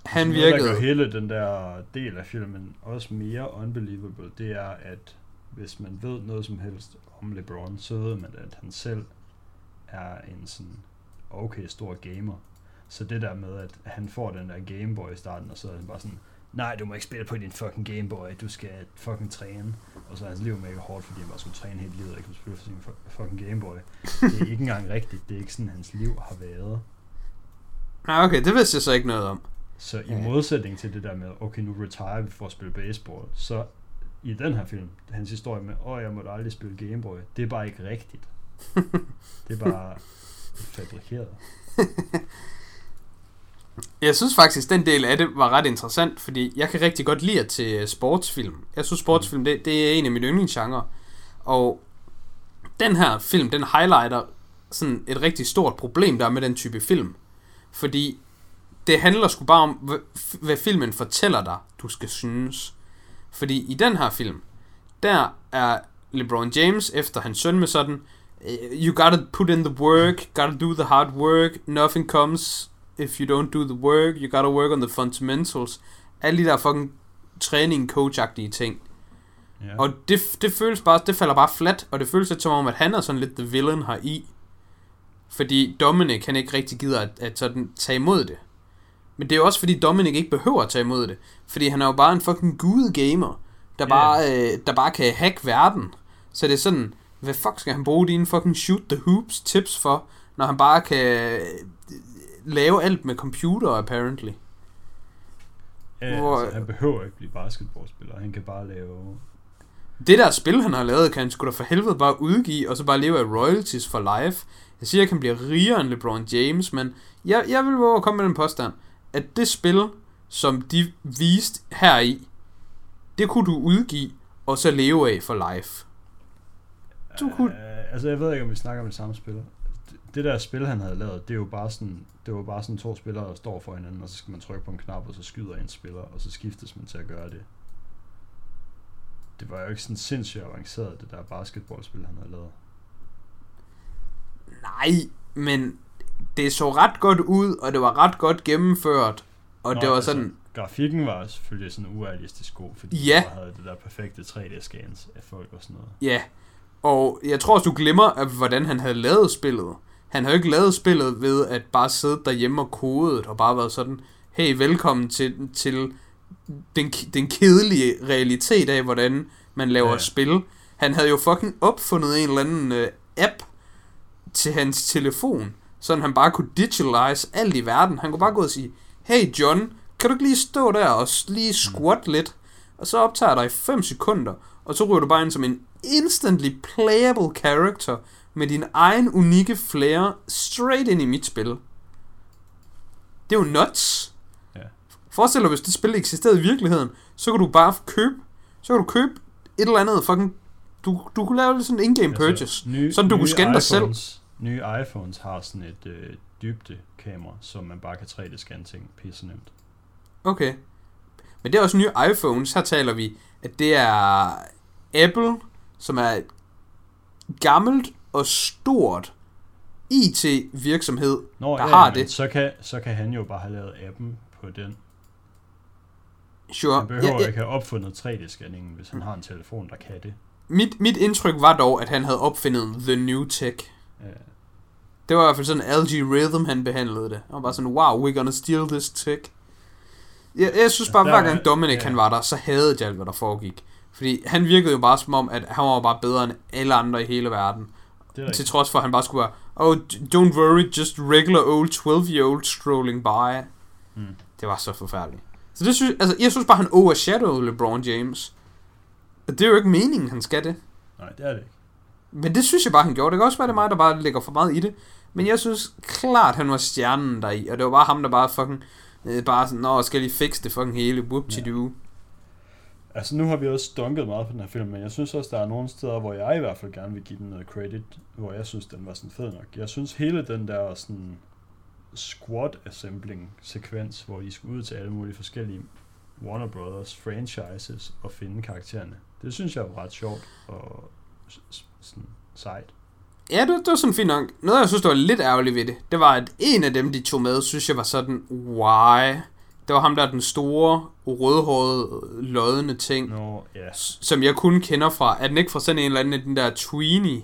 han virkede... Det, der gør hele den der del af filmen også mere unbelievable, det er, at hvis man ved noget som helst om LeBron, så ved man, at han selv er en sådan okay stor gamer. Så det der med, at han får den der Game Boy i starten, og så er han bare sådan, nej, du må ikke spille på din fucking Gameboy, du skal fucking træne. Og så er hans liv mega hårdt, fordi han bare skulle træne hele livet og ikke kunne spille på sin fucking Gameboy. Det er ikke engang rigtigt, det er ikke sådan, hans liv har været. Nej, okay, det vidste jeg så ikke noget om. Så i modsætning til det der med, okay, nu retire vi for at spille baseball, så i den her film, hans historie med, jeg måtte aldrig spille Gameboy, det er bare ikke rigtigt. Det er bare fabrikeret. Jeg synes faktisk, den del af det var ret interessant, fordi jeg kan rigtig godt lide til sportsfilm. Jeg synes, sportsfilm, det er en af mine yndlingsgenre. Og den her film, den highlighter sådan et rigtig stort problem, der er med den type film. Fordi det handler sgu bare om, hvad filmen fortæller dig, du skal synes. Fordi i den her film, der er LeBron James efter hans søn med sådan, you gotta put in the work, gotta do the hard work, nothing comes if you don't do the work, you gotta work on the fundamentals. Alle de der fucking træning, coachagtige ting. Yeah. Og det føles bare, det falder bare flat, og det føles lidt som om, at han er sådan lidt the villain her i. Fordi Dominic, han ikke rigtig gider at sådan tage imod det. Men det er jo også fordi Dominic ikke behøver at tage imod det, fordi han er jo bare en fucking gudegamer, der bare kan hacke verden. Så det er sådan, hvad fuck skal han bruge dine fucking shoot the hoops tips for, når han bare kan lave alt med computer apparently. Ja, hvor, altså, han behøver ikke blive basketballspiller, han kan bare lave... Det der spil, han har lavet, kan han sgu da for helvede bare udgive, og så bare leve af royalties for life. Jeg siger, at jeg kan blive rigere end LeBron James, men jeg vil våge at komme med den påstand, at det spil, som de viste heri, det kunne du udgive, og så leve af for life. Du kunne... altså, jeg ved ikke, om vi snakker om det samme spil. Det der spil, han havde lavet, det er jo bare sådan, det var bare sådan to spillere, der står for hinanden, og så skal man trykke på en knap, og så skyder en spiller, og så skiftes man til at gøre det. Det var jo ikke sådan sindssygt avanceret, det der basketballspil, han havde lavet. Nej, men det så ret godt ud, og det var ret godt gennemført, og det var sådan... Altså, grafikken var selvfølgelig sådan urealistisk god, fordi man havde det der perfekte 3D-scans af folk og sådan noget. Ja, og jeg tror også, du glemmer, hvordan han havde lavet spillet. Han havde jo ikke lavet spillet ved at bare sidde derhjemme og kodet, og bare været sådan, hey, velkommen til den kedelige realitet af, hvordan man laver spil. Han havde jo fucking opfundet en eller anden app til hans telefon, sådan han bare kunne digitalize alt i verden. Han kunne bare gå og sige, hey John, kan du ikke lige stå der og lige squat lidt? Og så optager dig i 5 sekunder, og så ryger du bare ind som en instantly playable character med din egen unikke flair straight ind i mit spil. Det er jo nuts. Forestil dig, hvis det spil eksisterede i virkeligheden, så kunne du bare købe et eller andet fucking... Du kunne lave sådan en in-game purchase, altså, så du kunne scanne dig selv. Nye iPhones har sådan et dybdekamera, som man bare kan 3D-scanne ting. Pisse nemt. Okay. Men det er også nye iPhones. Her taler vi, at det er Apple, som er et gammelt og stort IT-virksomhed, der har det. Så kan han jo bare have lavet appen på den. Sure. Han behøver ikke have opfundet 3D-scanningen, hvis han har en telefon, der kan det. Mit indtryk var dog, at han havde opfundet The New Tech. Det var i hvert fald sådan en algorithm, han behandlede det. Han var bare sådan, wow, we're gonna steal this tech. Jeg synes bare, hver gang Dominic han var der, så havde jeg alt, hvad der foregik. Fordi han virkede jo bare som om, at han var bare bedre end alle andre i hele verden. Til trods for, at han bare skulle være, don't worry, just regular old 12-year-old strolling by. Det var så forfærdeligt. Så det synes, altså, jeg synes bare, han overshadowede LeBron James. Det er jo ikke meningen, han skal det. Nej, det er det ikke. Men det synes jeg bare, han gjorde. Det kan også være, det mig, der bare lægger for meget i det. Men jeg synes klart, han var stjernen deri. Og det var bare ham, der bare fucking... bare sådan, skal jeg lige fikse det fucking hele? Whoop-ti-doo. Ja. Altså, nu har vi også dunket meget på den her film. Men jeg synes også, der er nogle steder, hvor jeg i hvert fald gerne vil give den noget credit. Hvor jeg synes, den var sådan fed nok. Jeg synes, hele den der sådan... squad-assembling-sekvens, hvor de skulle ud til alle mulige forskellige... Warner Brothers franchises og finde karaktererne. Det synes jeg var ret sjovt og sådan sejt. Ja, det var sådan fint nok. Noget jeg synes, der var lidt ærgerligt ved det, det var, at en af dem, de tog med, synes jeg var sådan, why? Det var ham, der den store, rødhårede, loddende ting, som jeg kun kender fra, er den ikke fra sådan en eller anden af den der tweenie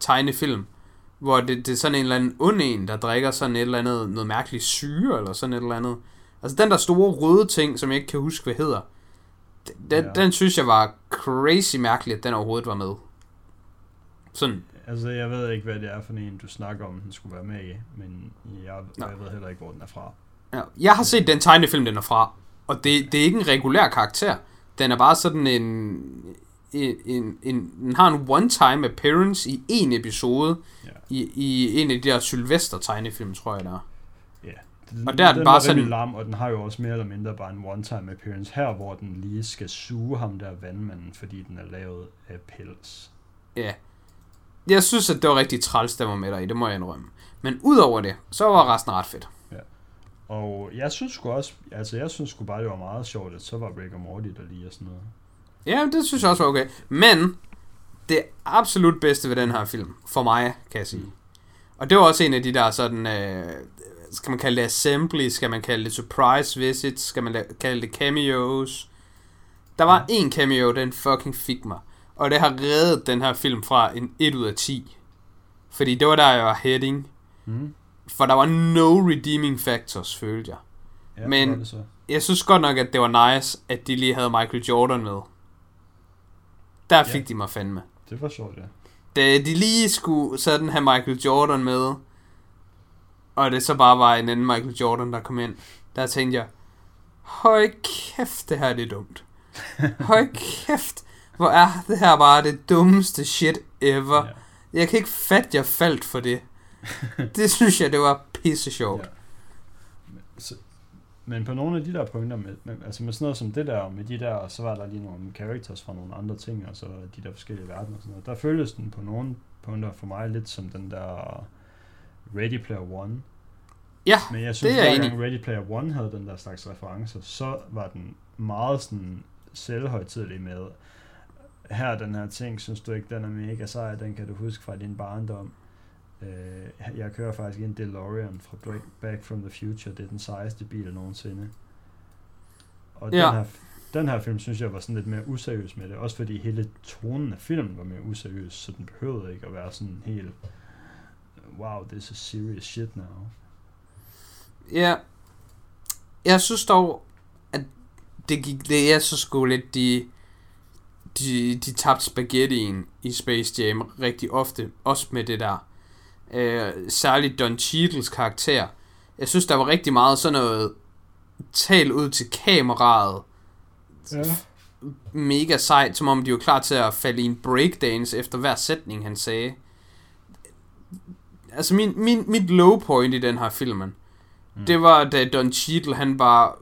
tegnefilm, hvor det er sådan en eller anden ond en, der drikker sådan et eller andet, noget mærkeligt syre, eller sådan et eller andet. Altså den der store røde ting, som jeg ikke kan huske, hvad hedder. Den synes jeg var crazy mærkelig, at den overhovedet var med. Sådan. Altså jeg ved ikke, hvad det er for en, du snakker om, den skulle være med i. Men jeg ved heller ikke, hvor den er fra. Ja, jeg har set den tegnefilm, den er fra. Og det er ikke en regulær karakter. Den er bare sådan en den har en one-time appearance i en episode i en af de der Sylvester-tegnefilm, tror jeg, der er. Ja. Og der er den bare sådan lam, og den har jo også mere eller mindre bare en one-time appearance her, hvor den lige skal suge ham der vandmanden, fordi den er lavet af pels. Ja. Jeg synes, at det var rigtig træls, der var med dig i, det må jeg indrømme. Men udover det, så var resten ret fedt. Ja. Og jeg synes sgu også, altså jeg synes sgu bare, det var meget sjovt, at så var Rick og Morty der lige og sådan noget. Ja, det synes jeg også var okay. Men det absolut bedste ved den her film, for mig, kan jeg sige. Og det var også en af de der sådan, skal man kalde det assembly, skal man kalde det surprise visits, skal man kalde det cameos. Der var en cameo, den fucking fik mig. Og det har reddet den her film fra en 1 ud af 10. Fordi det var der, jeg var heading. Mm. For der var no redeeming factors, følte jeg. Ja, men jeg synes godt nok, at det var nice, at de lige havde Michael Jordan med. Der fik de mig fandme. Det var sjovt, ja. Da de lige skulle sådan have Michael Jordan med, og det så bare var en anden Michael Jordan, der kom ind, der tænkte jeg, høj kæft, det her det er dumt. Høj kæft, hvor er det her bare det dummeste shit ever. Ja. Jeg kan ikke fatte, jeg faldt for det. Det synes jeg, det var pisse sjovt. Ja. Men på nogle af de der punkter, altså med sådan noget som det der, med de der, så var der lige nogle characters fra nogle andre ting, og så de der forskellige verdener og sådan noget. Der føltes den på nogle punkter for mig lidt som den der Ready Player One. Ja, men jeg synes, hver gang Ready Player One havde den der slags referencer, så var den meget sådan selvhøjtidlig med, her den her ting, synes du ikke, den er mega sej, den kan du huske fra din barndom. Jeg kører faktisk en DeLorean fra Back from the Future. Det er den sejeste bil nogensinde. Og den her film synes jeg var sådan lidt mere useriøs med det. Også fordi hele tonen af filmen var mere useriøs, så den behøvede ikke at være sådan helt wow, this is serious shit now. Ja. Jeg synes dog, at det gik det er så sgu lidt de tabte spaghettien i Space Jam rigtig ofte. Også med det der særligt Don Cheadles karakter. Jeg synes der var rigtig meget sådan noget tal ud til kameraet, mega sejt, som om de var klar til at falde i en breakdance efter hver sætning han sagde. Altså mit low point i den her filmen, det var da Don Cheadle han var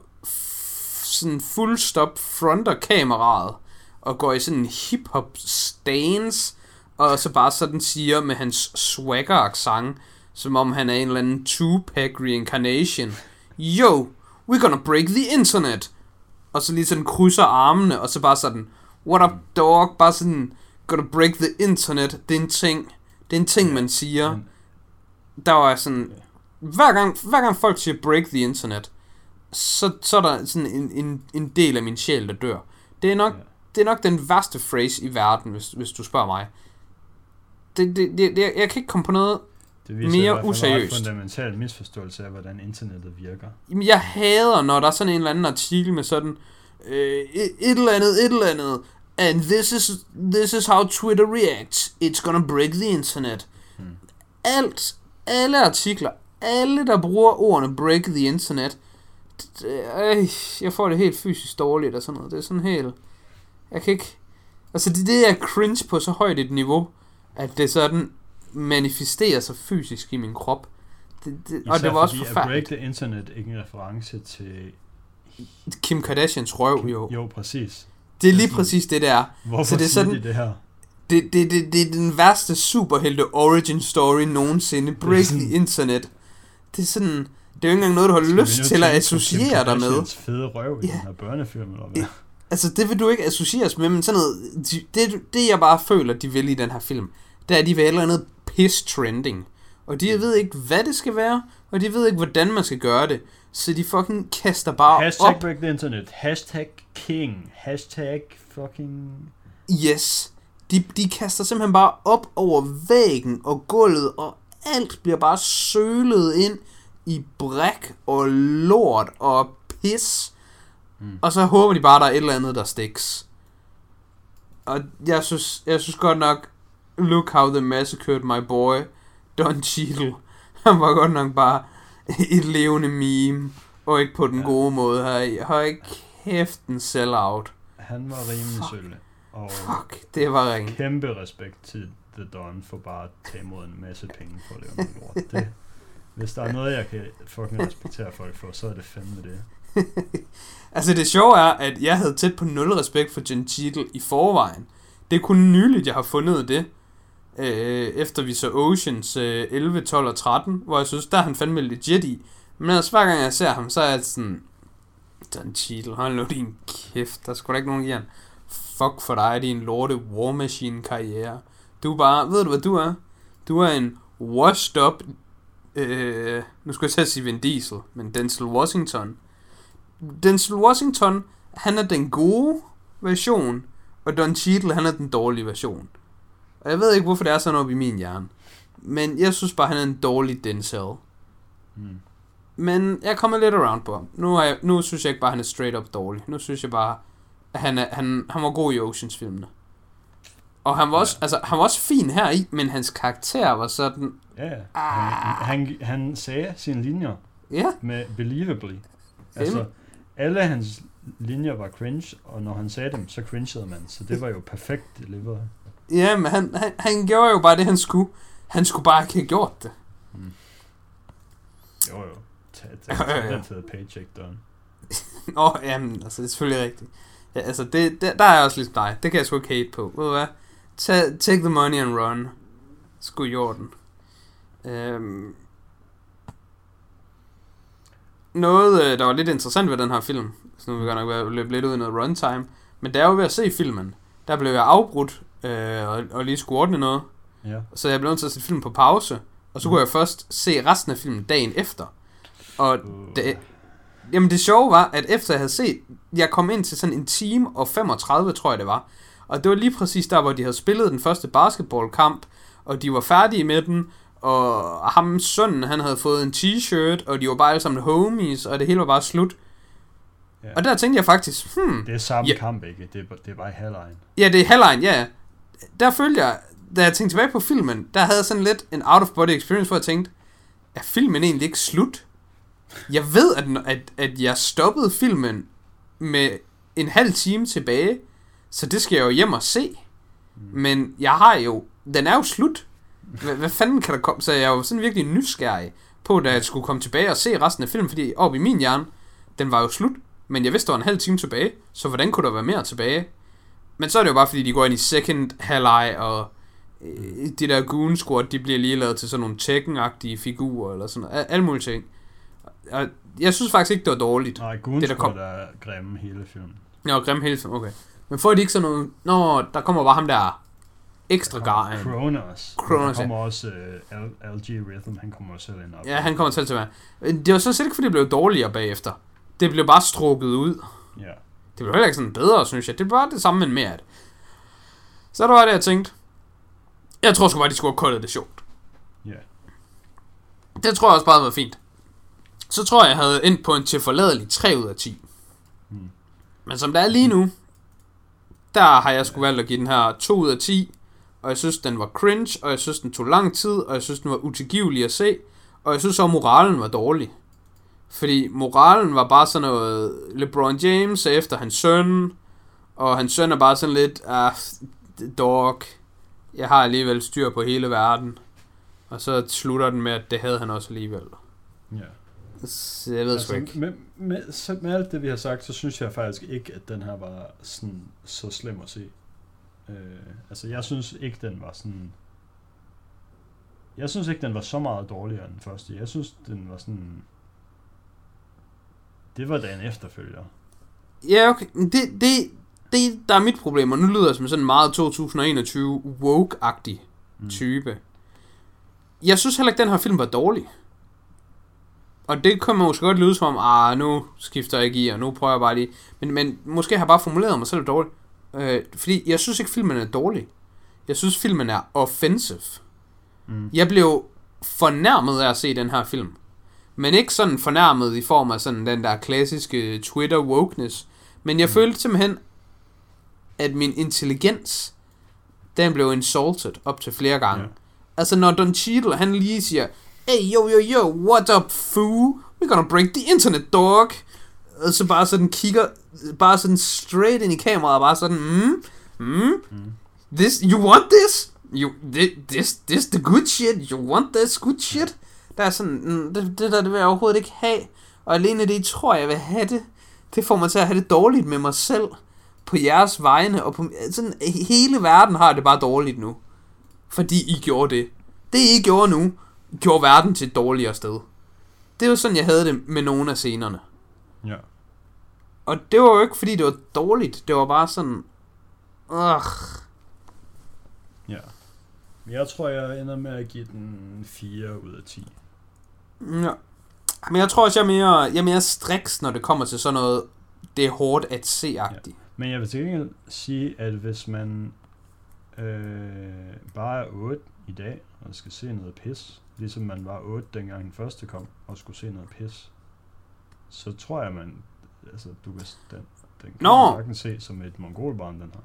sådan full stop fronter kameraet og går i sådan en hip hop stance. Og så bare sådan siger med hans swagger-accent, som om han er en eller anden Tupac reincarnation. Yo, we're gonna break the internet. Og så lige sådan krydser armene, og så bare sådan, what up dog, bare sådan, gonna break the internet. Det er en ting, man siger. Der var sådan, hver gang folk siger break the internet, så er der sådan en del af min sjæl, der dør. Det er nok den værste phrase i verden, hvis du spørger mig. Jeg kan ikke komme på noget mere useriøst. Det viser en fundamental misforståelse af, hvordan internettet virker. Jamen, jeg hader, når der er sådan en eller anden artikel med sådan, et eller andet, and this is how Twitter reacts, it's gonna break the internet. Alle artikler, alle der bruger ordene break the internet, jeg får det helt fysisk dårligt og sådan noget. Det er sådan helt, jeg kan ikke, altså det er cringe på så højt et niveau, at det sådan manifesterer sig fysisk i min krop. Og det var også forfærdeligt. Break the internet ikke en reference til Kim Kardashians røv, jo. Jo, præcis. Det er lige præcis det der. Hvorfor så det er sådan, det her? Det er den værste superhelte origin story nogensinde. Break the internet. Det er sådan, det er jo ikke engang noget, du har lyst til at associere dig med. Kim Kardashians fede røv i den her børnefilm, eller hvad? Altså, det vil du ikke associeres med, men sådan noget, det jeg bare føler, de vil i den her film, der er de ved et eller andet piss-trending. Og de ved ikke, hvad det skal være, og de ved ikke, hvordan man skal gøre det. Så de fucking kaster bare hashtag op. Break the internet. Hashtag king. Hashtag fucking... Yes. De kaster simpelthen bare op over væggen og gulvet, og alt bliver bare sølet ind i bræk og lort og pis. Og så håber de bare, der er et eller andet, der stiks. Og jeg synes godt nok, look how they massacred my boy, Don Cheadle. Han var godt nok bare et levende meme, og ikke på den gode måde her. Høj kæft, en sell-out. Han var rimelig sølle. Og fuck, det var ringe. Kæmpe respekt til The Don for bare at tage imod en masse penge for at lave noget lort. Det, hvis der er noget, jeg kan fucking respektere folk for, så er det fandme det. Altså det sjove er, at jeg havde tæt på 0 respekt for Don Cheadle i forvejen. Det er kun nyligt, jeg har fundet det. Efter vi så Oceans 11, 12 og 13, hvor jeg synes, der er han fandme legit i. Men altså hver gang jeg ser ham, så er jeg sådan, Don Cheadle, hold nu din kæft, der er sgu da ikke nogen i ham. Fuck for dig, din lorte War Machine karriere. Du er bare, ved du hvad du er? Du er en washed up, nu skulle jeg selv sige Vin Diesel, men Denzel Washington. Denzel Washington, han er den gode version, og Don Cheadle, han er den dårlige version. Og jeg ved ikke, hvorfor det er sådan op i min hjerne. Men jeg synes bare, han er en dårlig Denzel. Mm. Men jeg kommer lidt around på ham. Nu synes jeg ikke bare, han er straight up dårlig. Nu synes jeg bare, at han var god i Oceans-filmene. Og han var også, altså, han var også fin her i, men hans karakter var sådan... Ja, han sagde sine linjer med believably. Altså, alle hans linjer var cringe, og når han sagde dem, så cringede man. Så det var jo perfekt delivery. Ja, men han gjorde jo bare det, han skulle. Han skulle bare ikke have gjort det. Mm. Jo. Tag taget paycheck, Don. Nå, jamen, altså, det er selvfølgelig rigtigt. Ja, altså, der er jeg også ligesom dig. Det kan jeg sgu ikke hate på. Ved du hvad? Take the money and run. Sku i orden. Noget, der var lidt interessant ved den her film. Så nu vil vi godt nok løbe lidt ud i noget runtime. Men da jeg var ved at se filmen, der blev jeg afbrudt og lige skulle ordne noget. Yeah. Så jeg blev nødt til at sætte filmen på pause. Og så kunne jeg først se resten af filmen dagen efter. Og jamen det sjove var, at efter jeg havde set, jeg kom ind til sådan en time og 35, tror jeg det var. Og det var lige præcis der, hvor de havde spillet den første basketballkamp. Og de var færdige med den. Og ham sønnen, han havde fået en t-shirt. Og de var bare alle sammen homies. Og det hele var bare slut. Yeah. Og der tænkte jeg faktisk, det er samme kamp, ikke? Det er bare i halvlejen. Ja, det er halvlejen, ja. Der følte jeg, da jeg tænkte tilbage på filmen, der havde jeg sådan lidt en out-of-body experience, hvor jeg tænkte, er filmen egentlig ikke slut? Jeg ved, at jeg stoppede filmen med en halv time tilbage, så det skal jeg jo hjem og se. Men jeg har jo, den er jo slut. Hvad fanden kan der komme? Så jeg er jo sådan virkelig nysgerrig på, da jeg skulle komme tilbage og se resten af filmen, fordi oppe i min hjerne, den var jo slut, men jeg vidste, der var en halv time tilbage, så hvordan kunne der være mere tilbage? Men så er det jo bare, fordi de går ind i second halvleg, og de der goon squad, de bliver lige lavet til sådan nogle Tekken-agtige figurer, eller sådan noget, alle mulige ting. Og jeg synes faktisk ikke, det var dårligt. Nej, goon squad er grimme hele filmen. Ja, grimme hele filmen, okay. Men får de ikke sådan nogle... Nå, der kommer bare ham der ekstra garden. Kronos. Der kommer også LG Rhythm, han kommer også selv ind op. Ja, han kommer selv til at være. Det var sådan set ikke, fordi det blev dårligere bagefter. Det blev bare strukket ud. Ja. Det blev heller ikke sådan bedre, synes jeg. Det var det samme, men mere af det. Så der var det, jeg tænkte. Jeg tror sgu bare, de skulle have koldet det sjovt. Ja. Yeah. Det tror jeg også bare var fint. Så tror jeg, jeg havde endt på en tilforladelig 3 ud af 10. Mm. Men som der er lige nu, der har jeg sgu valgt at give den her 2 ud af 10. Og jeg synes, den var cringe, og jeg synes, den tog lang tid, og jeg synes, den var utilgivelig at se. Og jeg synes også, moralen var dårlig. Fordi moralen var bare sådan noget, LeBron James er efter hans søn, og hans søn er bare sådan lidt, dog, jeg har alligevel styr på hele verden. Og så slutter den med, at det havde han også alligevel. Ja. Så jeg ved altså, sgu ikke. Med alt det, vi har sagt, så synes jeg faktisk ikke, at den her var sådan, så slem at se. Altså, jeg synes ikke, den var sådan... Jeg synes ikke, den var så meget dårligere end den første. Jeg synes, den var sådan... Det var da en efterfølger. Ja, okay. Det der er mit problem, og nu lyder jeg som sådan en meget 2021 woke-agtig type. Jeg synes heller ikke, den her film var dårlig. Og det kommer måske godt lyde som, nu skifter jeg ikke i, og nu prøver jeg bare lige. Men måske har jeg bare formuleret mig selv dårligt. Fordi jeg synes ikke, filmen er dårlig. Jeg synes, filmen er offensive. Jeg blev fornærmet af at se den her film. Men ikke sådan fornærmet i form af sådan den der klassiske Twitter-wokeness. Men jeg følte simpelthen, at min intelligens, den blev insulted op til flere gange. Yeah. Altså når Don Cheadle, han lige siger, hey, yo, yo, yo, what up, foo? We're gonna break the internet, dog. Og så bare sådan kigger, bare sådan straight ind i kameraet, og bare sådan, this, you want this? This the good shit, you want this good shit? Der er sådan, det der, det vil jeg overhovedet ikke have. Og alene det, I tror, jeg vil have det, det får mig til at have det dårligt med mig selv, på jeres vegne, og på, sådan, hele verden har det bare dårligt nu. Fordi I gjorde det. Det I gjorde nu, gjorde verden til et dårligere sted. Det var sådan, jeg havde det med nogle af scenerne. Ja. Og det var jo ikke, fordi det var dårligt. Det var bare sådan... Ja. Jeg tror, jeg ender med at give den 4 ud af 10. Ja. Men jeg tror også, jeg er mere striks, når det kommer til sådan noget, det er hårdt at se-agtigt. Ja. Men jeg vil til gengæld sige, at hvis man bare er 8 i dag, og skal se noget pis, ligesom man var 8, dengang den første kom, og skulle se noget pis, så tror jeg, man... Altså, du kan, den kan man sagtens se som et mongolbarn, den her.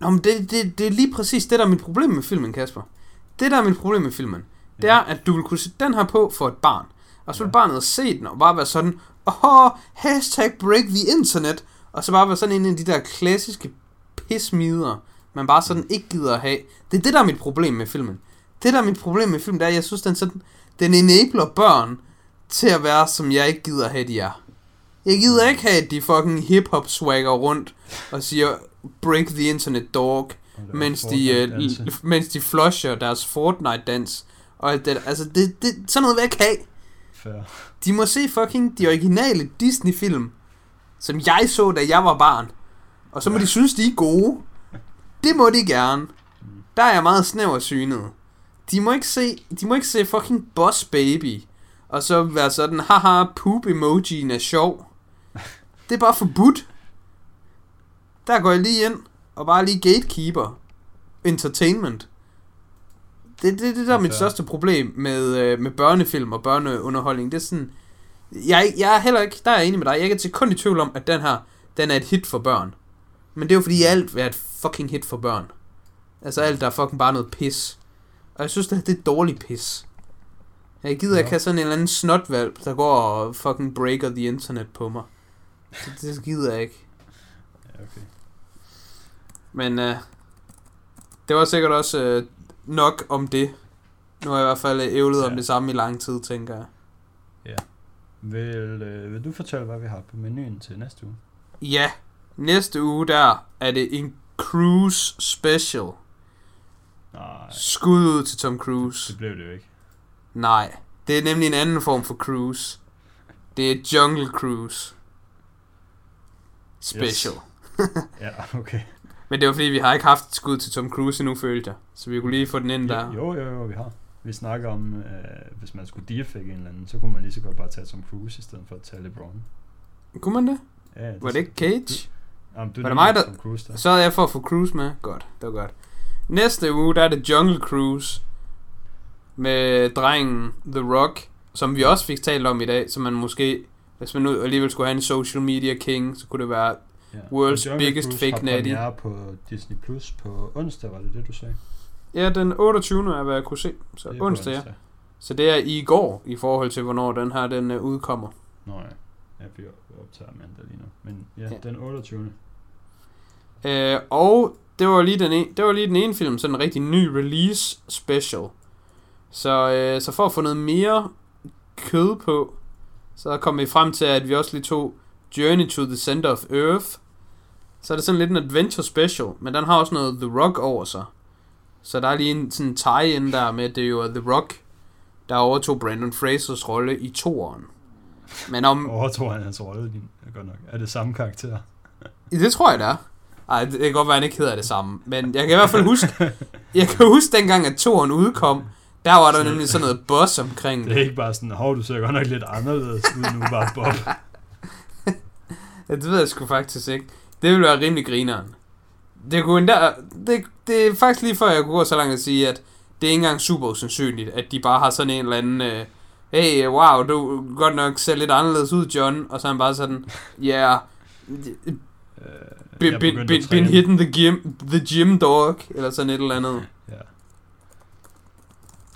Nå, men det er lige præcis det, der er mit problem med filmen, Kasper. Det, der er mit problem med filmen, det er, at du vil kunne sætte den her på for et barn. Og så vil barnet se den, og bare være sådan, #breaktheinternet, og så bare være sådan en af de der klassiske pismider, man bare sådan ikke gider at have. Det er det, der er mit problem med filmen. Det, der er mit problem med filmen, det er, at jeg synes, den enabler børn til at være, som jeg ikke gider at have, de er. Jeg gider ikke have, at de fucking hip-hop swagger rundt og siger, break the internet, dog, mens de flusher deres Fortnite-dans. Og alt det, altså, det, sådan noget vil jeg ikke have. Fair. De må se fucking de originale Disney-film, som jeg så, da jeg var barn. Og så må de synes, de er gode. Det må de gerne. Der er jeg meget snæversynet. De må ikke se fucking Boss Baby og så være sådan, haha, poop-emojien er sjov. Det er bare forbudt. Der går jeg lige ind og bare lige gatekeeper entertainment. Det der er mit største problem med børnefilm og børneunderholdning. Det er sådan, jeg er heller ikke, der er jeg enig med dig, jeg er ikke til kun i tvivl om, at den her, den er et hit for børn. Men det er jo fordi alt er et fucking hit for børn. Altså alt der er fucking bare noget pis. Og jeg synes, det er dårligt pis. Jeg gider ikke have sådan en eller anden snotvalp, der går og fucking breaker the internet på mig. Det gider jeg ikke. Ja, okay. Men det var sikkert også nok om det. Nu har jeg i hvert fald ævlet om det samme i lang tid, tænker jeg. Ja. Vil du fortælle, hvad vi har på menuen til næste uge? Ja. Næste uge der er det en cruise special. Nej. Skud ud til Tom Cruise. Det blev det jo ikke. Nej, det er nemlig en anden form for cruise. Det er Jungle Cruise special. Yes. Ja, okay. Men det var fordi vi har ikke haft et skud til Tom Cruise endnu, følte jeg. Så vi kunne lige få den ind der. Jo, vi har. Vi snakker om hvis man skulle deepfake en eller anden, så kunne man lige så godt bare tage Tom Cruise i stedet for at tage LeBron. Kunne man det? Ja, det var det ikke Cage? Du var det mig, der... Cruise, der? Så havde jeg for at få Cruise med. Godt, det var godt. Næste uge, der er det Jungle Cruise med drengen The Rock, som vi også fik talt om i dag, så man måske, hvis man nu alligevel skulle have en social media king, så kunne det være World's Biggest Cruise Fake Natty. Jungle Cruise på Disney Plus på onsdag, var det du sagde? Ja, den 28. er hvad jeg kunne se, så onsdag, ja. Så det er i går, i forhold til hvornår den her den udkommer. Nå ja, jeg bliver optaget mandag lige nu, men ja, den 28. Og det var lige den ene film, sådan en rigtig ny release special. Så for at få noget mere kød på, så kom vi frem til, at vi også lige tog Journey to the Center of Earth. Så er det sådan lidt en adventure special, men den har også noget The Rock over sig. Så der er lige en sådan tie-in der med, at det jo er The Rock, der overtog Brandon Frasers rolle i 2'eren. Men om... Overtog han hans rolle? Godt nok. Er det samme karakter? Det tror jeg, det er. Ej, det kan godt være, han ikke hedder det samme. Men jeg kan i hvert fald huske... Jeg kan huske dengang, at 2'eren udkom, der var der nemlig sådan noget boss omkring det. Det er ikke bare sådan, du ser godt nok lidt anderledes ud nu, bare Bob. Ja, det ved jeg sgu faktisk ikke. Det ville være rimelig grineren. Det er faktisk lige før, jeg kunne gå så langt at sige, at det er ikke engang super usandsynligt, at de bare har sådan en eller anden hey, wow, du godt nok ser lidt anderledes ud, John. Og så er han bare sådan, yeah, been hitting the gym dog, eller sådan et eller andet.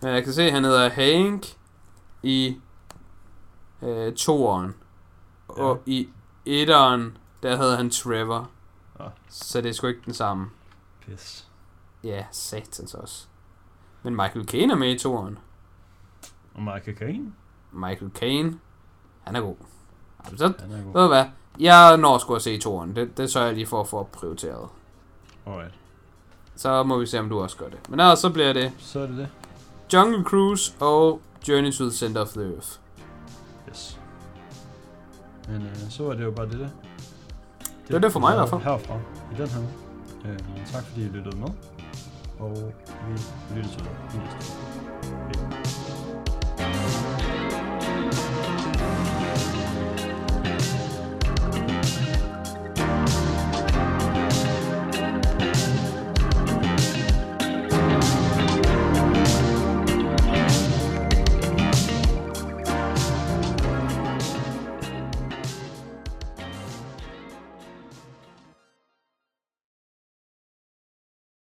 Ja. Jeg kan se, han hedder Hank i toeren. Ja. Og i etteren, der hedder han Trevor. Oh. Så det er sgu ikke den samme. Pis. Ja, satans også. Men Michael Caine er med i toeren. Og Michael Caine? Michael Caine. Han er god. Så, ved du hvad? Jeg når sgu at se toeren. Det sørger jeg lige for at få prioriteret. Alright. Så må vi se, om du også gør det. Men ellers så bliver det... Så er det det. Jungle Cruise og Journey to the Center of the Earth. Yes. Men så var det jo bare det der. Det var det for mig i hvert fald. Herfra. I den her. Tak fordi I lyttede med. Og vi lytter til dig.